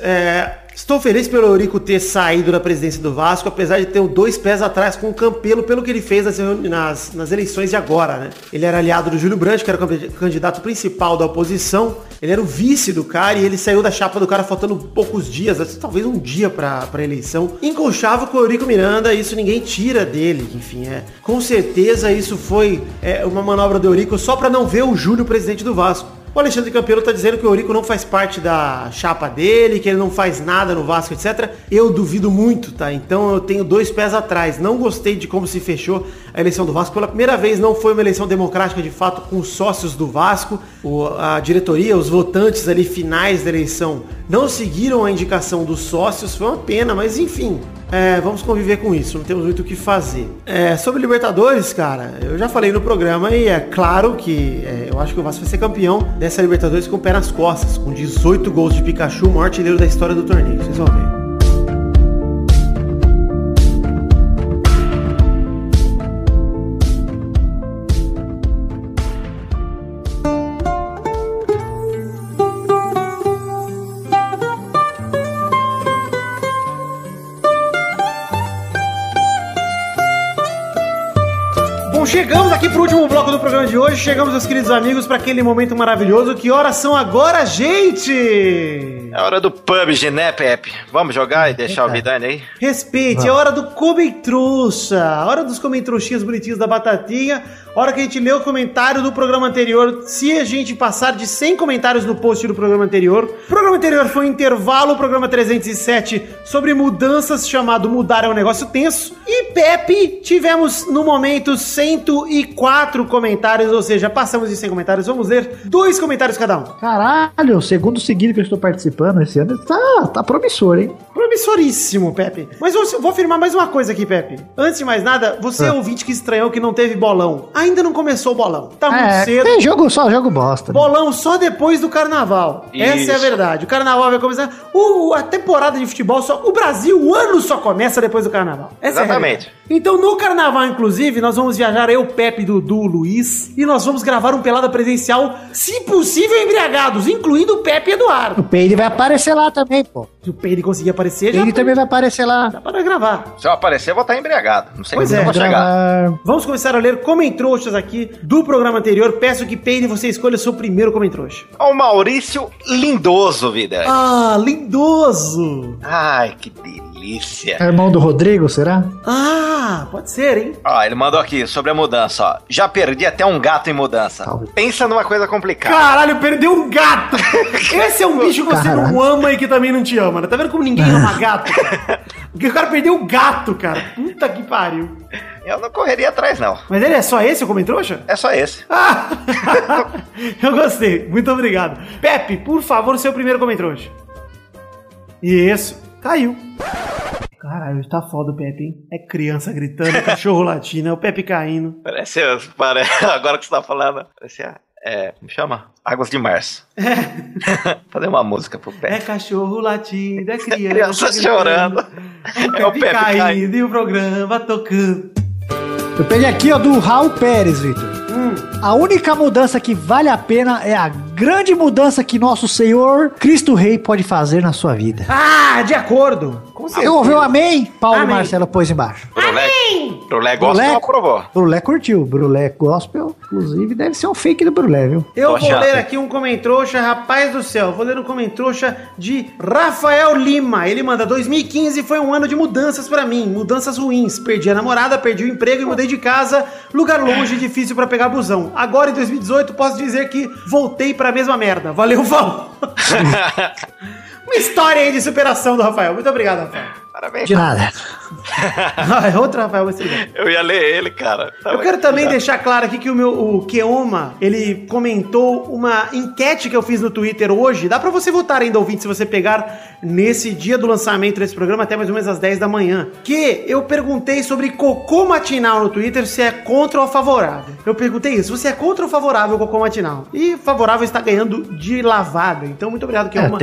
Estou feliz pelo Eurico ter saído da presidência do Vasco, apesar de ter 2 pés atrás com o Campelo pelo que ele fez nas eleições de agora, né? Ele era aliado do Júlio Brandt, que era o candidato principal da oposição. Ele era o vice do cara e ele saiu da chapa do cara faltando poucos dias, talvez um dia pra eleição. Encolchava com o Eurico Miranda, isso ninguém tira dele. Enfim, com certeza isso foi uma manobra do Eurico só pra não ver o Júlio presidente do Vasco. O Alexandre Campelo tá dizendo que o Eurico não faz parte da chapa dele, que ele não faz nada no Vasco, etc. Eu duvido muito, tá? Então eu tenho 2 pés atrás. Não gostei de como se fechou a eleição do Vasco. Pela primeira vez não foi uma eleição democrática, de fato, com os sócios do Vasco. A diretoria, os votantes ali finais da eleição não seguiram a indicação dos sócios. Foi uma pena, mas enfim... vamos conviver com isso, não temos muito o que fazer. Sobre Libertadores, cara, eu já falei no programa e é claro que eu acho que o Vasco vai ser campeão dessa Libertadores com o pé nas costas, com 18 gols de Pikachu, o maior artilheiro da história do torneio, vocês vão ver. pro último bloco do programa de hoje. Chegamos, meus queridos amigos, para aquele momento maravilhoso. Que horas são agora, gente? É hora do PUBG, né, Pepe? Vamos jogar e deixar o Vidane aí? Respeite, vamos. É hora do Comentrouxa. Hora dos comentrouxinhos bonitinhos da batatinha. Hora que a gente lê o comentário do programa anterior. Se a gente passar de 100 comentários no post do programa anterior. O programa anterior foi um intervalo, o programa 307, sobre mudanças, chamado Mudar é um Negócio Tenso. E, Pepe, tivemos no momento 104 comentários, ou seja, passamos de 100 comentários. Vamos ler 2 comentários cada um. Caralho, segundo seguido que eu estou participando esse ano, tá promissor, hein? Promissoríssimo, Pepe. Mas vou afirmar mais uma coisa aqui, Pepe. Antes de mais nada, você é ouvinte que estranhou que não teve bolão. Ainda não começou o bolão. Tá muito cedo. Tem jogo só, jogo bosta. Né? Bolão só depois do carnaval. Isso. Essa é a verdade. O carnaval vai começar... A temporada de futebol só... O Brasil, o ano só começa depois do carnaval. Essa exatamente. É a então, no carnaval, inclusive, nós vamos viajar, eu, Pepe, Dudu, Luiz, e nós vamos gravar um Pelada Presencial, se possível, embriagados, incluindo o Pepe e Eduardo. O Peide vai aparecer lá também, pô. Se o Peide conseguir aparecer, ele já... Ele também vai aparecer lá. Dá pra gravar. Se eu aparecer, eu vou estar embriagado. Não sei como eu vou chegar. Vamos começar a ler comentrouxas aqui do programa anterior. Peço que, Peide, você escolha o seu primeiro comentrouxa. O Maurício Lindoso, vida. Ah, Lindoso. Ai, que delícia. É irmão do Rodrigo, será? Ah, pode ser, hein? Ó, ele mandou aqui sobre a mudança, ó. Já perdi até um gato em mudança. Calma. Pensa numa coisa complicada. Caralho, perdeu um gato! Esse é um bicho que você não ama e que também não te ama, né? Tá vendo como ninguém ama gato? Porque o cara perdeu um gato, cara. Puta que pariu. Eu não correria atrás, não. Mas ele é só esse, o Comentrouxa? É só esse. Ah! Eu gostei. Muito obrigado. Pepe, por favor, seu primeiro Comentrouxa. Isso. Caiu. Caralho, tá foda o Pepe, hein? É criança gritando, cachorro latindo, é o Pepe caindo. Parece, agora que você tá falando, parece me chama? Águas de Março. Fazer uma música pro Pepe. É cachorro latindo, é criança chorando. É o Pepe caindo e o programa tocando. Eu peguei aqui, ó, do Raul Pérez, Vitor. A única mudança que vale a pena é a grande mudança que nosso Senhor Cristo Rei pode fazer na sua vida. Ah, de acordo. Eu ouvi o amém? Paulo amém. Marcelo pôs embaixo. Amém! Brulé Gospel aprovou. Brulé curtiu. Brulé Gospel, inclusive, deve ser um fake do Brulé, viu? Eu vou ler aqui um comentrouxa, rapaz do céu. Vou ler um comentrouxa de Rafael Lima. Ele manda: 2015 foi um ano de mudanças pra mim. Mudanças ruins. Perdi a namorada, perdi o emprego e mudei de casa. Lugar longe, difícil pra pegar busão. Agora, em 2018, posso dizer que voltei pra mesma merda. Valeu, Val. Uma história aí de superação do Rafael. Muito obrigado, Rafael. Parabéns. De nada. Outro Rafael, você vê. Eu ia ler ele, cara. Eu quero também deixar claro aqui que o Keoma, ele comentou uma enquete que eu fiz no Twitter hoje. Dá pra você votar ainda, ouvinte, se você pegar nesse dia do lançamento desse programa, até mais ou menos às 10 da manhã. Que eu perguntei sobre cocô matinal no Twitter, se é contra ou favorável. Eu perguntei isso, você é contra ou favorável cocô matinal? E favorável está ganhando de lavada. Então, muito obrigado, Keoma.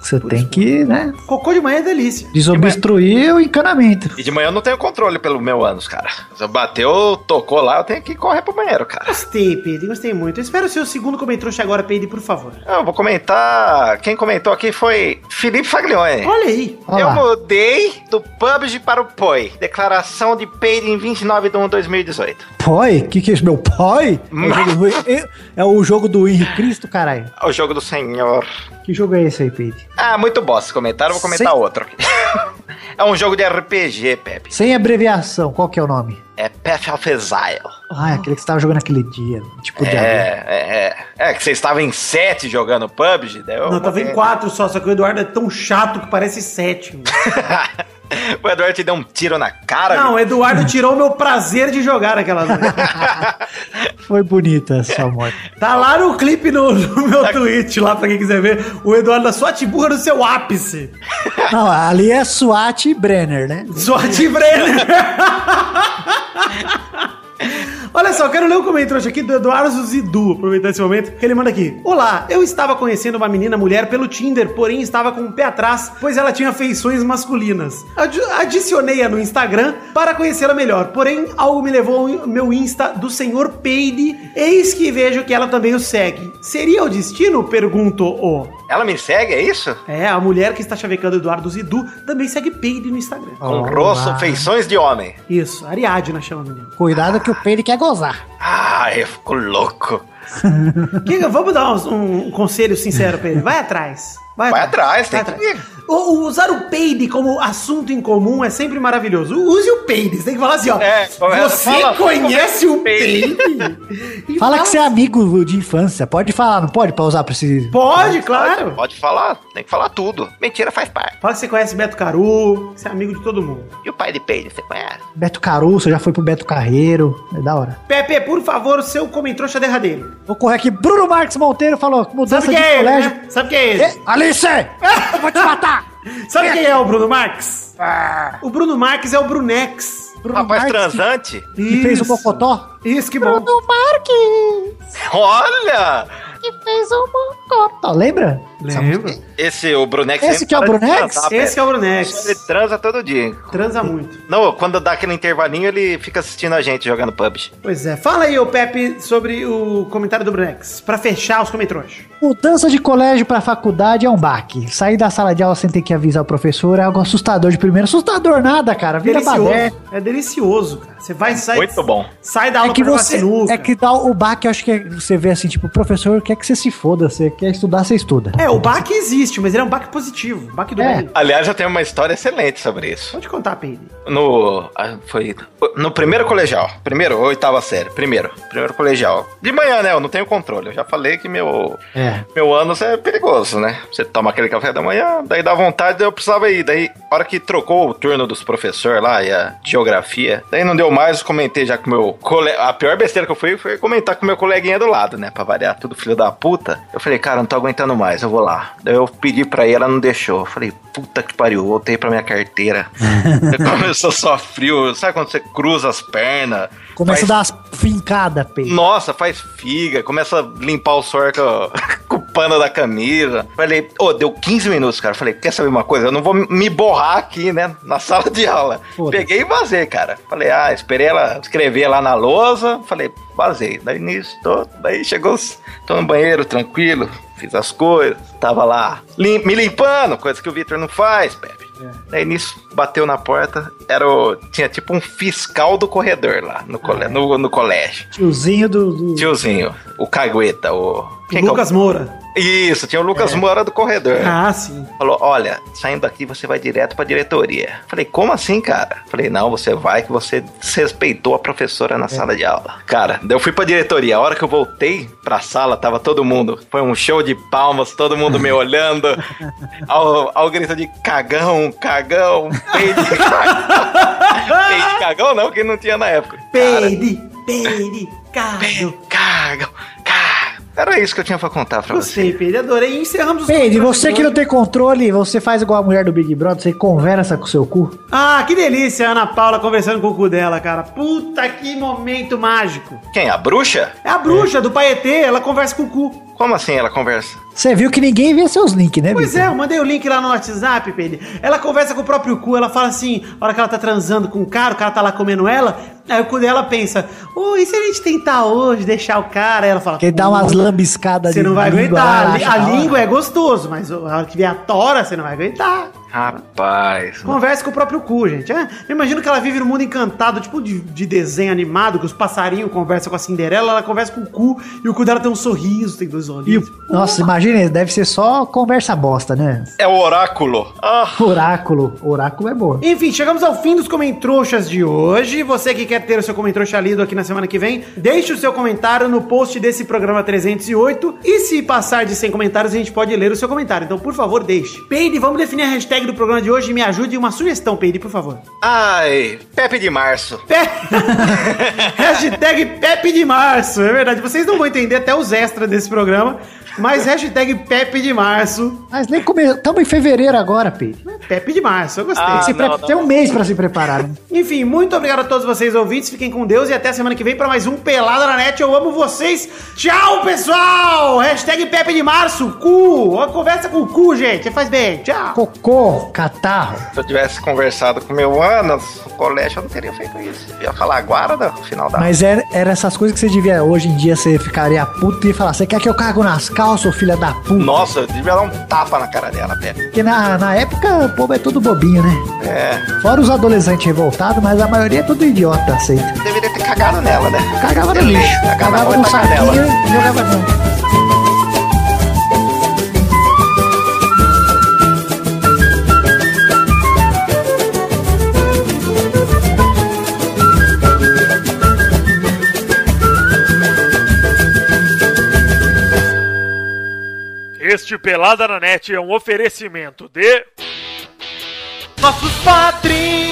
Você tem que, né? Cocô de manhã é delícia. Desobstruir o encanamento. E de manhã eu não tenho controle pelo meu ânus, cara. Se eu bateu, tocou lá, eu tenho que correr pro banheiro, cara. Gostei, Peide, gostei muito. Eu espero o seu segundo comentrouxa agora, Peide, por favor. Eu vou comentar... Quem comentou aqui foi Felipe Faglione. Olha aí. Olá. Eu mudei do PUBG para o POI. Declaração de Peide em 29 de 1 de 2018. POI? Que é isso, meu POI? É o jogo do Henrique Cristo, caralho. É o jogo do Senhor. Que jogo é esse aí, Peide? Ah, muito bom esse comentário, vou comentar outro aqui. É um jogo de RPG, Pepe. Sem abreviação, qual que é o nome? É Path of Exile. Ah, é aquele que você estava jogando naquele dia. Tipo de que você estava em 7 jogando PUBG. Daí eu tava em 4 só que o Eduardo é tão chato que parece 7. O Eduardo te deu um tiro na cara. Não, o Eduardo tirou o meu prazer de jogar naquela noite. Foi bonita essa morte. Tá lá no clipe no meu tweet, lá pra quem quiser ver. O Eduardo da SWAT burra no seu ápice. Não, ali é SWAT e Brenner, né? SWAT e Brenner. Olha só, eu quero ler um comentário aqui do Eduardo Zidu, aproveitar esse momento, que ele manda aqui. Olá, eu estava conhecendo uma mulher pelo Tinder, porém estava com o pé atrás, pois ela tinha feições masculinas. Adicionei-a no Instagram para conhecê-la melhor, porém algo me levou ao meu Insta do senhor Peide, eis que vejo que ela também o segue. Seria o destino? Pergunto. Ela me segue, é isso? É, a mulher que está chavecando Eduardo Zidu também segue Peide no Instagram. Com rosto, feições de homem. Isso, Ariadna chama a menina. Cuidado que o Peide quer gozar. Ah, eu fico louco. Vamos dar um conselho sincero pra ele. Vai atrás. Vai atrás. Usar o peide como assunto em comum é sempre maravilhoso. Use o peide, você tem que falar assim, ó. Você conhece o peide? Fala que você é amigo de infância. Pode falar, não pode pausar pra esse... Pode, claro. Pode falar, tem que falar tudo. Mentira faz parte. Fala que você conhece Beto Caru, que você é amigo de todo mundo. E o pai de peide, você conhece? Beto Caru, você já foi pro Beto Carreiro, é da hora. Pepe, por favor, o seu comentrouxa derradeiro. Vou correr aqui. Bruno Marques Monteiro falou mudança de colégio. Sabe o que é isso? Alice! Eu vou te matar! Sabe quem é o Bruno Marques? Ah. O Bruno Marques é o Brunex. Rapaz transante. Que fez o Mocotó? Isso, que bom. Bruno Marques! Olha! Que fez o Mocotó. Lembra? Lembro. Esse, o Brunex... Esse que é o Brunex? Esse é o Brunex. Ele transa todo dia. Transa muito. Não, quando dá aquele intervalinho, ele fica assistindo a gente jogando PUBG. Pois é. Fala aí, ô Pepe, sobre o comentário do Brunex, pra fechar os comentrões. Mudança de colégio pra faculdade é um baque. Sair da sala de aula sem ter que avisar o professor é algo assustador de primeiro. Assustador nada, cara. Vira baderna. É delicioso, cara. Você vai sair... Muito bom. Sai da aula pra jogar sinuca. É que dá o baque, eu acho que você vê assim, tipo, o professor quer que você se foda, você quer estudar, você estuda. É, o baque existe, mas ele é um baque positivo, baque do bem. Aliás, eu tenho uma história excelente sobre isso. Pode contar, Pedro. No primeiro colegial, oitava série, primeiro colegial. De manhã, né, eu não tenho controle, eu já falei que meu ânus é perigoso, né? Você toma aquele café da manhã, daí dá vontade, eu precisava ir. Daí, a hora que trocou o turno dos professores lá e a geografia, daí não deu mais, comentei já com meu colega, a pior besteira que eu fui foi comentar com meu coleguinha do lado, né, pra variar, tudo filho da puta. Eu falei, cara, não tô aguentando mais, eu vou lá. Daí eu pedi pra ir, ela não deixou. Eu falei, puta que pariu, voltei pra minha carteira. Começou só frio. Sabe quando você cruza as pernas? Começa a dar umas fincadas, Pedro. Nossa, faz figa. Começa a limpar o suor com o pano da camisa. Falei, deu 15 minutos, cara. Falei, quer saber uma coisa? Eu não vou me borrar aqui, né? Na sala de aula. Foda. Peguei e vazei, cara. Falei, esperei ela escrever lá na lousa. Falei, vazei. Daí nisso, daí chegou, tô no banheiro, tranquilo. Fiz as coisas, tava lá me limpando, coisa que o Vitor não faz, Pepe. Daí nisso, bateu na porta, tinha tipo um fiscal do corredor lá no colégio. Tiozinho do... Tiozinho, o cagueta, Lucas Moura. Isso, tinha o Lucas Moura do corredor. Ah, sim. Falou, olha, saindo daqui você vai direto pra diretoria. Falei, como assim, cara? Falei, não, você vai que você desrespeitou a professora na sala de aula. Cara, daí eu fui pra diretoria. A hora que eu voltei pra sala, tava todo mundo. Foi um show de palmas, todo mundo me olhando. ao grito de cagão, peide, cagão. Peide, cagão não, que não tinha na época. Peide, cagão. Era isso que eu tinha pra contar pra você. Gostei, Pedro. Adorei. Encerramos os... Pedro, você que não tem controle, você faz igual a mulher do Big Brother, você conversa com o seu cu. Ah, que delícia a Ana Paula conversando com o cu dela, cara. Puta, que momento mágico. Quem? A bruxa? É a bruxa do Paetê, ela conversa com o cu. Como assim ela conversa? Você viu que ninguém vê seus links, né, Pois Vitor? É, eu mandei o link lá no WhatsApp, Pedro. Ela conversa com o próprio cu, ela fala assim, na hora que ela tá transando com o cara tá lá comendo ela, aí o cu dela pensa, e se a gente tentar hoje deixar o cara? Aí ela fala... Ele dá umas lambiscadas de língua. Você não vai aguentar, a língua é gostoso, mas a hora que vier a tora, você não vai aguentar. Rapaz... Conversa com o próprio cu, gente. Eu imagino que ela vive num mundo encantado, tipo de desenho animado, que os passarinhos conversam com a Cinderela, ela conversa com o cu, e o cu dela tem um sorriso, tem dois olhinhos. Nossa, imagina, deve ser só conversa bosta, né? É o oráculo. Oráculo é boa. Enfim, chegamos ao fim dos Comentrouxas de hoje. Você que quer ter o seu Comentrouxa lido aqui na semana que vem, deixe o seu comentário no post desse programa 308, e se passar de 100 comentários, a gente pode ler o seu comentário. Então, por favor, deixe. Peide, vamos definir a hashtag do programa de hoje, me ajude uma sugestão, Peide, por favor. Ai, Pepe de Março. Hashtag Pepe de Março, é verdade. Vocês não vão entender até os extras desse programa, mas hashtag Pepe de Março. Mas nem começou, estamos em fevereiro agora, Peide. Pepe de Março, eu gostei. Tem um mês pra se preparar. Né? Enfim, muito obrigado a todos vocês, ouvintes, fiquem com Deus e até semana que vem pra mais um Pelada na Net, eu amo vocês. Tchau, pessoal! Hashtag Pepe de Março, cu! Conversa com o cu, gente, faz bem, tchau! Cocô! bom, catarro. Se eu tivesse conversado com meu Anas no colégio, eu não teria feito isso. Eu ia falar guarda no final da... Mas era essas coisas que você devia... Hoje em dia você ficaria puto e ia falar: você quer que eu cago nas calças, ô filha da puta? Nossa, eu devia dar um tapa na cara dela, velho. Porque na época o povo é todo bobinho, né? É. Fora os adolescentes revoltados, mas a maioria é todo idiota, aceita. Eu deveria ter cagado nela, né? Cagava no lixo. Cagava no saquinho e jogava junto. Este Pelada na Net é um oferecimento de... nossos padrinhos!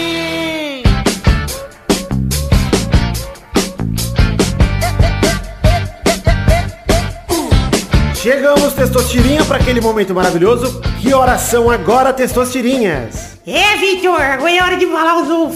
Chegamos, Testostirinha, para aquele momento maravilhoso. Que horas são agora, Testostirinhas? Vitor, agora é hora de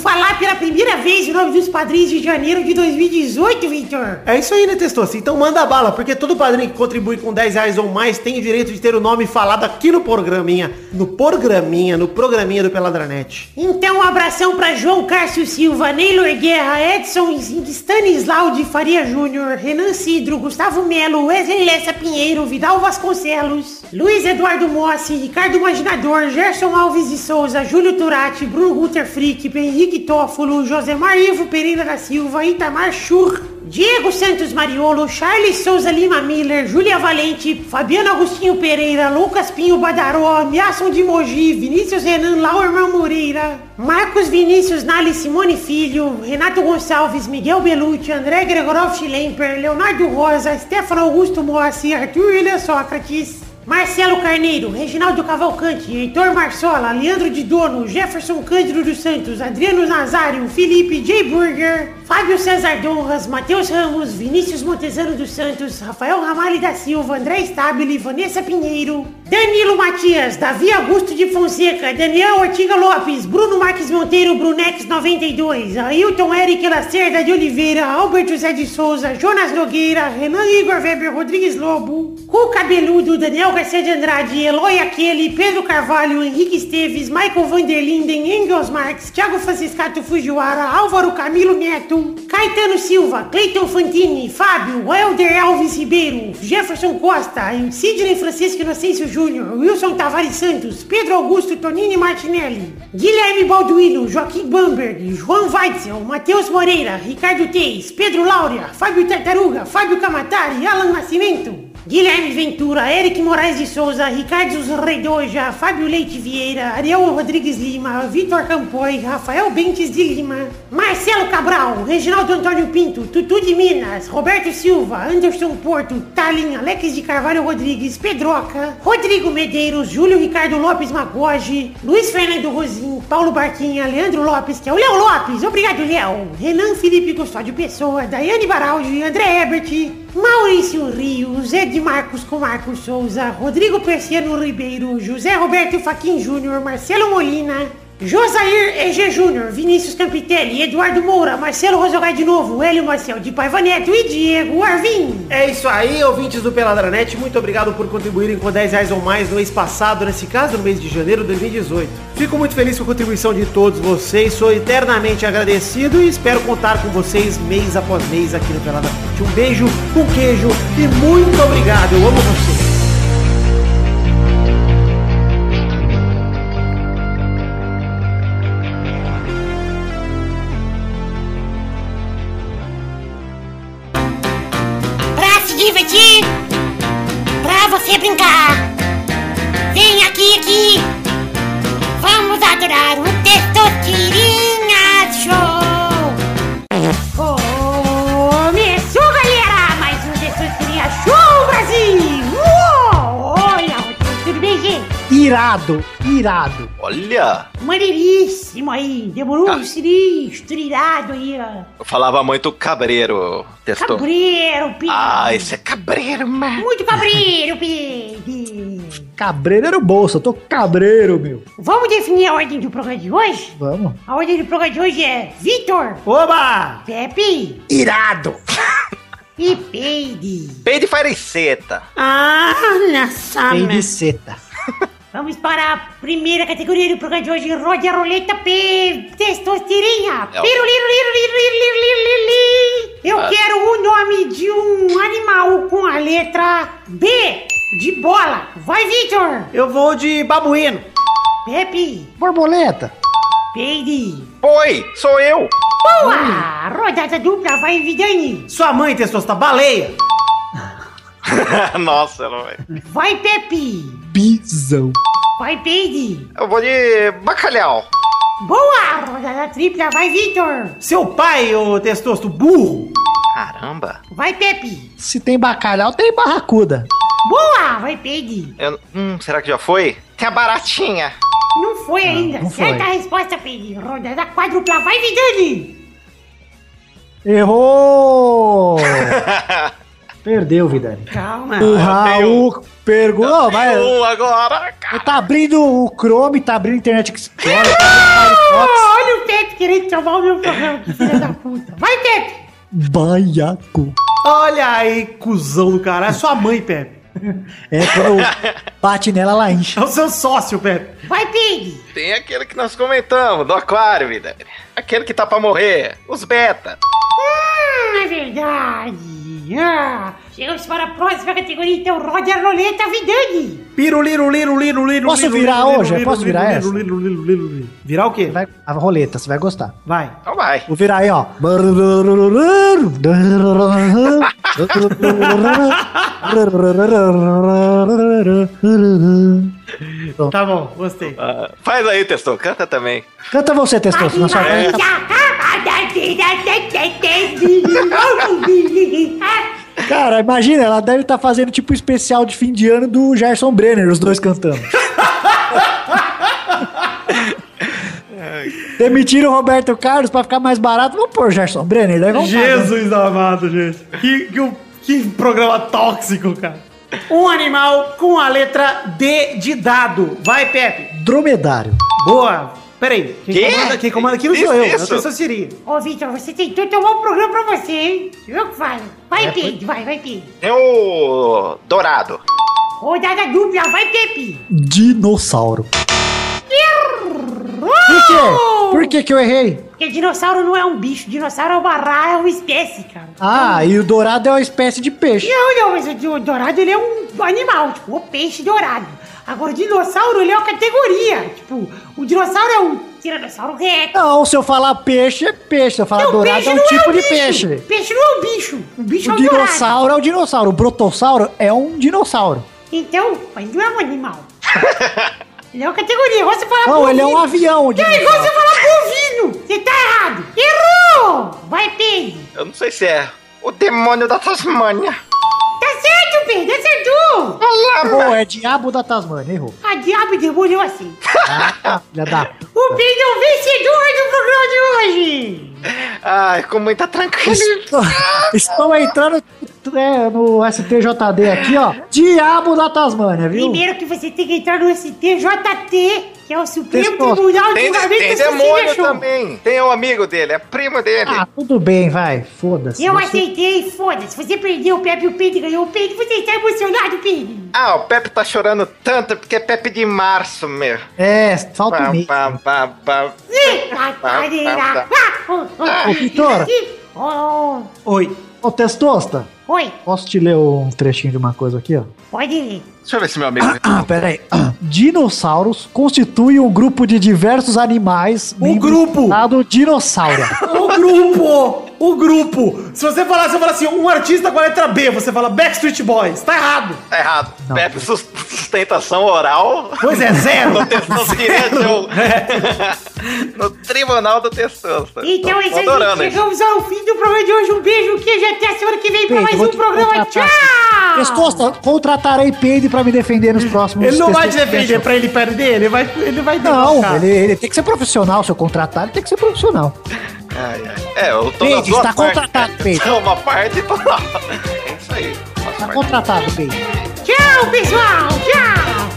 falar pela primeira vez o nome dos padrinhos de janeiro de 2018, Vitor. É isso aí, né, Testoso? Então manda bala, porque todo padrinho que contribui com 10 reais ou mais tem o direito de ter o nome falado aqui no programinha. No programinha do Peladranet. Então um abração pra João Cássio Silva, Neylor Guerra, Edson Stanislau de Faria Júnior, Renan Cidro, Gustavo Melo, Wesley Lessa Pinheiro, Vidal Vasconcelos, Luiz Eduardo Mossi, Ricardo Imaginador, Gerson Alves de Souza, Júlio Turati, Bruno Guter Frick, Henrique Tófolo, Josemar Ivo Pereira da Silva, Itamar Schur, Diego Santos Mariolo, Charles Souza Lima Miller, Júlia Valente, Fabiano Agostinho Pereira, Lucas Pinho Badaró, Miasson de Mogi, Vinícius Renan Lauerman Moreira, Marcos Vinícius Nali Simone Filho, Renato Gonçalves, Miguel Belucci, André Gregorovic Lemper, Leonardo Rosa, Stefano Augusto Mossi, Arthur William Sócrates, Marcelo Carneiro, Reginaldo Cavalcante, Heitor Marsola, Leandro de Dono, Jefferson Cândido dos Santos, Adriano Nazário, Felipe J. Burger, Fábio César Donras, Matheus Ramos, Vinícius Montezano dos Santos, Rafael Ramalho da Silva, André Stabile, Vanessa Pinheiro, Danilo Matias, Davi Augusto de Fonseca, Daniel Ortiga Lopes, Bruno Marques Monteiro, Brunex 92, Ailton Eric Lacerda de Oliveira, Alberto José de Souza, Jonas Nogueira, Renan Igor Weber, Rodrigues Lobo, Cuca Beludo, Daniel Garcia de Andrade, Eloy Aquele, Pedro Carvalho, Henrique Esteves, Michael Vanderlinden, Engels Marques, Thiago Franciscato Fujiwara, Álvaro Camilo Neto, Caetano Silva, Cleiton Fantini, Fábio, Welder Alves Ribeiro, Jefferson Costa, Sidney Francisco Inocêncio Júnior, Wilson Tavares Santos, Pedro Augusto Tonini Martinelli, Guilherme Balduino, Joaquim Bamberg, João Weitzel, Matheus Moreira, Ricardo Teis, Pedro Laura, Fábio Tartaruga, Fábio Camatari, Alan Nascimento, Guilherme Ventura, Eric Moraes de Souza, Ricardo Redoja, Fábio Leite Vieira, Ariel Rodrigues Lima, Vitor Campoy, Rafael Bentes de Lima, Marcelo Cabral, Reginaldo Antônio Pinto, Tutu de Minas, Roberto Silva, Anderson Porto, Tallin, Alex de Carvalho Rodrigues, Pedroca, Rodrigo Medeiros, Júlio Ricardo Lopes Magoge, Luiz Fernando Rosim, Paulo Barquinha, Leandro Lopes, que é o Léo Lopes, obrigado Léo, Renan Felipe Custódio Pessoa, Daiane Baraldi, André Ebert, Maurício Rio, Zé de Marcos com Marcos Souza, Rodrigo Persiano Ribeiro, José Roberto Faquin Júnior, Marcelo Molina, Josair EG Júnior, Vinícius Campitelli, Eduardo Moura, Marcelo Rosogai de novo, Hélio Marcel de Paiva Neto e Diego Arvim. É isso aí, ouvintes do Peladranet, muito obrigado por contribuírem com 10 reais ou mais no mês passado, nesse caso no mês de janeiro de 2018. Fico muito feliz com a contribuição de todos vocês, sou eternamente agradecido e espero contar com vocês mês após mês aqui no Peladranet. Um beijo, um queijo e muito obrigado, eu amo vocês. Irado. Olha! Maneiríssimo aí. Demorou um sinistro, irado aí, ó. Eu falava muito cabreiro. Testou. Cabreiro, Pedro. Ah, esse é cabreiro, mano. Muito cabreiro, Pedro. Cabreiro era o bolso, eu tô cabreiro, meu. Vamos definir a ordem do programa de hoje? Vamos. A ordem do programa de hoje é Vitor. Oba! Pepe. Irado. E Peide. Peide fareceta. Ah, na sama. Peide seta. Vamos para a primeira categoria do programa de hoje. Rode a roleta P... Testosterinha. Eu quero o nome de um animal com a letra B de bola. Vai, Victor. Eu vou de babuíno. Pepe. Borboleta. Peide. Oi, sou eu. Boa! Rodada dupla, vai, Vidani. Sua mãe, Testosta, baleia. Nossa, não vai. Vai, Pepe. Bisão. Vai, Peide. Eu vou de bacalhau. Boa! Rodada tripla, vai, Victor. Seu pai, ô Testosto, burro. Caramba. Vai, Pepe. Se tem bacalhau, tem barracuda. Boa! Vai, Peide. Será que já foi? Tem a baratinha. Não foi ainda. Não certa foi. A resposta, Peide. Rodada quadrupla, vai, Vidani. Errou! Perdeu, Vidani. Calma. O Raul perguntou. Vai. Agora, cara. Tá abrindo o Chrome, tá abrindo Internet Explorer. Olha o Pepe querendo salvar o meu programa, que filha da puta. Vai, Pepe. Baiacu. Olha aí, cuzão do caralho. É sua mãe, Pepe. É, quando bate nela, ela enche. É o seu sócio, Pepe. Vai, Pig. Tem aquele que nós comentamos, do aquário, Vidani. Aquele que tá pra morrer. Os beta. É verdade. Chegamos para a próxima categoria, então, roda a roleta, Vidani. Pirulirulirulirulirulirulirulirulirulirulirulirulirulirulirulirulirulirulirulirulirulirulirulirulirulirulirulirulirulirulirulirulirulirulirulirulirulirulirulirulirulirulirulirulirulirulirulirulirulirulirulirulou. Posso virar hoje? Posso virar essa? Virar o quê? Vai, a roleta, você vai gostar. Vai. Então vai. Vou virar aí, ó. Tá bom, gostei. Faz aí, Testoso, canta também. Canta você, Testoso, na sua voz. Cara, imagina, ela deve estar fazendo tipo um especial de fim de ano do Gerson Brenner, os dois cantando. Demitiram o Roberto Carlos pra ficar mais barato. Vamos pôr o Gerson Brenner, daí vamos. Jesus amado, gente. Que programa tóxico, cara. Um animal com a letra D de dado. Vai, Pepe. Dromedário. Boa. Peraí, quem comanda aqui não sou eu, isso? Eu sou Siri. Ô, Victor, você tentou tomar um programa pra você, hein? Eu que falo. Vai, é, Pepe, vai, Pepe. É o Dourado. Rodada dupla, vai, Pepe. Dinossauro. Por quê? Por que que eu errei? Porque dinossauro não é um bicho, dinossauro é uma rara, é uma espécie, cara. Ah, e o dourado é uma espécie de peixe. Não, mas o dourado ele é um animal, tipo, o peixe dourado. Agora, o dinossauro, ele é uma categoria. Tipo, o dinossauro é um tiranossauro reto. Não, se eu falar peixe, é peixe. Se eu falar não, dourado, é um tipo de peixe. Peixe não é um bicho. O bicho é um dinossauro. O dinossauro é um dinossauro. O brotossauro é um dinossauro. Então, mas não é um animal. Ele é uma categoria. Você fala bovino. Não, ele é um avião. Não, igual você falar bovino. Você tá errado. Errou. Vai, Pedro. Eu não sei se é o demônio da Tasmânia. Certo, Pedro, acertou! Pô, é diabo da Tasmânia, errou. Ah, diabo e demônio assim. Ah, filha da puta. O Pedro é o vencedor do programa de hoje! Ai, com muita tranquilidade. Estão entrando no STJD aqui, ó. Diabo da Tasmânia, viu? Primeiro que você tem que entrar no STJT, que é o Supremo Tribunal de Julgamento. Tem demônio também. Tem um amigo dele, é primo dele. Ah, tudo bem, vai. Foda-se. Eu aceitei, foda-se. Você perdeu o Pepe, o Pedro ganhou o Pedro. Você está emocionado, Pedro? Ah, o Pepe tá chorando tanto porque é Pepe de março, meu. É, falta o mês. Ô, Vitor. Oi. Ô, Testosta. Oi. Posso te ler um trechinho de uma coisa aqui, ó? Pode ir. Deixa eu ver se meu amigo... pera aí. Dinossauros constituem um grupo de diversos animais... chamado dinossauro. O grupo! Se você falasse, eu falasse assim, um artista com a letra B, você fala Backstreet Boys. Tá errado. Não. Pepe, sustentação oral... Pois é, zero. No Tribunal do Testosta. Então, isso aí, chegamos ao fim do programa de hoje. Um beijo, queijo, até a semana que vem pra mais um programa. Tchau! Testosta, contratarei Peide pra me defender nos próximos... Ele não vai te defender pra ele perder, ele vai não, ele tem que ser profissional. Se eu contratar, ele tem que ser profissional. É, eu tô Peide, está contratado, Peide. Uma parte, tô lá. É isso aí. Tá contratado, Peide. Tchau, pessoal, tchau!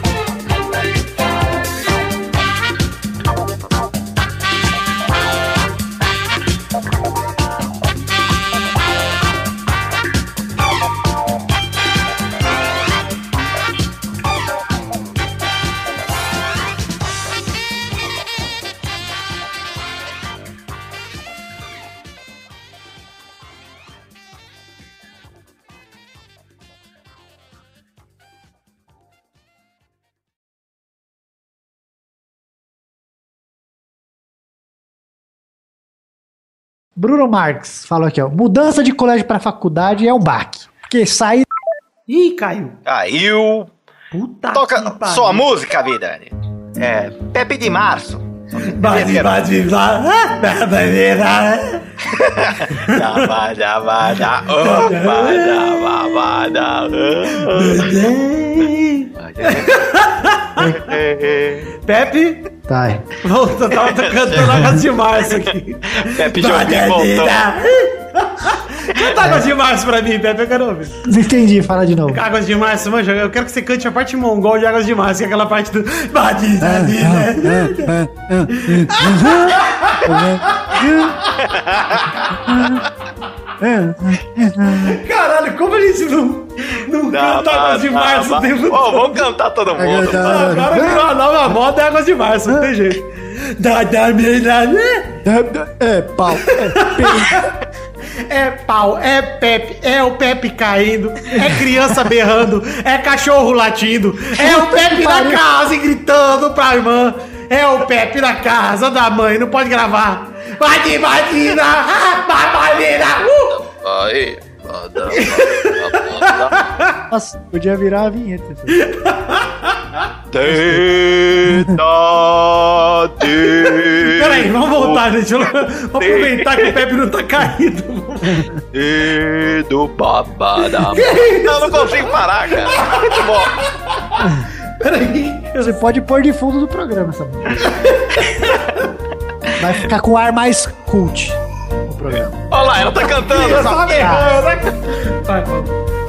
Bruno Marques falou aqui, ó. Mudança de colégio pra faculdade é um baque. Porque sai... Ih, caiu. Caiu. Puta toca sua música, Vidani. É, Pepe de Março. Pepe? Tá. Volta, tava cantando água de março aqui. Pepe Jobim voltou. Canta água de março pra mim, Pepe, eu quero ouvir. Entendi, fala de novo. Águas de março, manja, eu quero que você cante a parte mongol de águas de março, que é aquela parte do... Caralho, como eles não cantam Águas de Março o tempo todo? Ó, vamos cantar todo mundo. Agora virou a nova moda é Águas de Março, não tem jeito. É pau, é pau, é Pepe, é o Pepe caindo, é criança berrando, é cachorro latindo, é o Pepe na casa e gritando pra irmã, é o Pepe na casa da mãe, não pode gravar. Bate, batina, babalina, aí, nossa, podia virar a vinheta. Peraí, vamos voltar, gente. Vamos aproveitar que o Pepe não tá caído. Não, não consigo parar, cara. Muito bom. Peraí. Você pode pôr de fundo do programa essa música. Vai ficar com o ar mais cult no programa. Olha lá, ela tá cantando. Ela tá errando.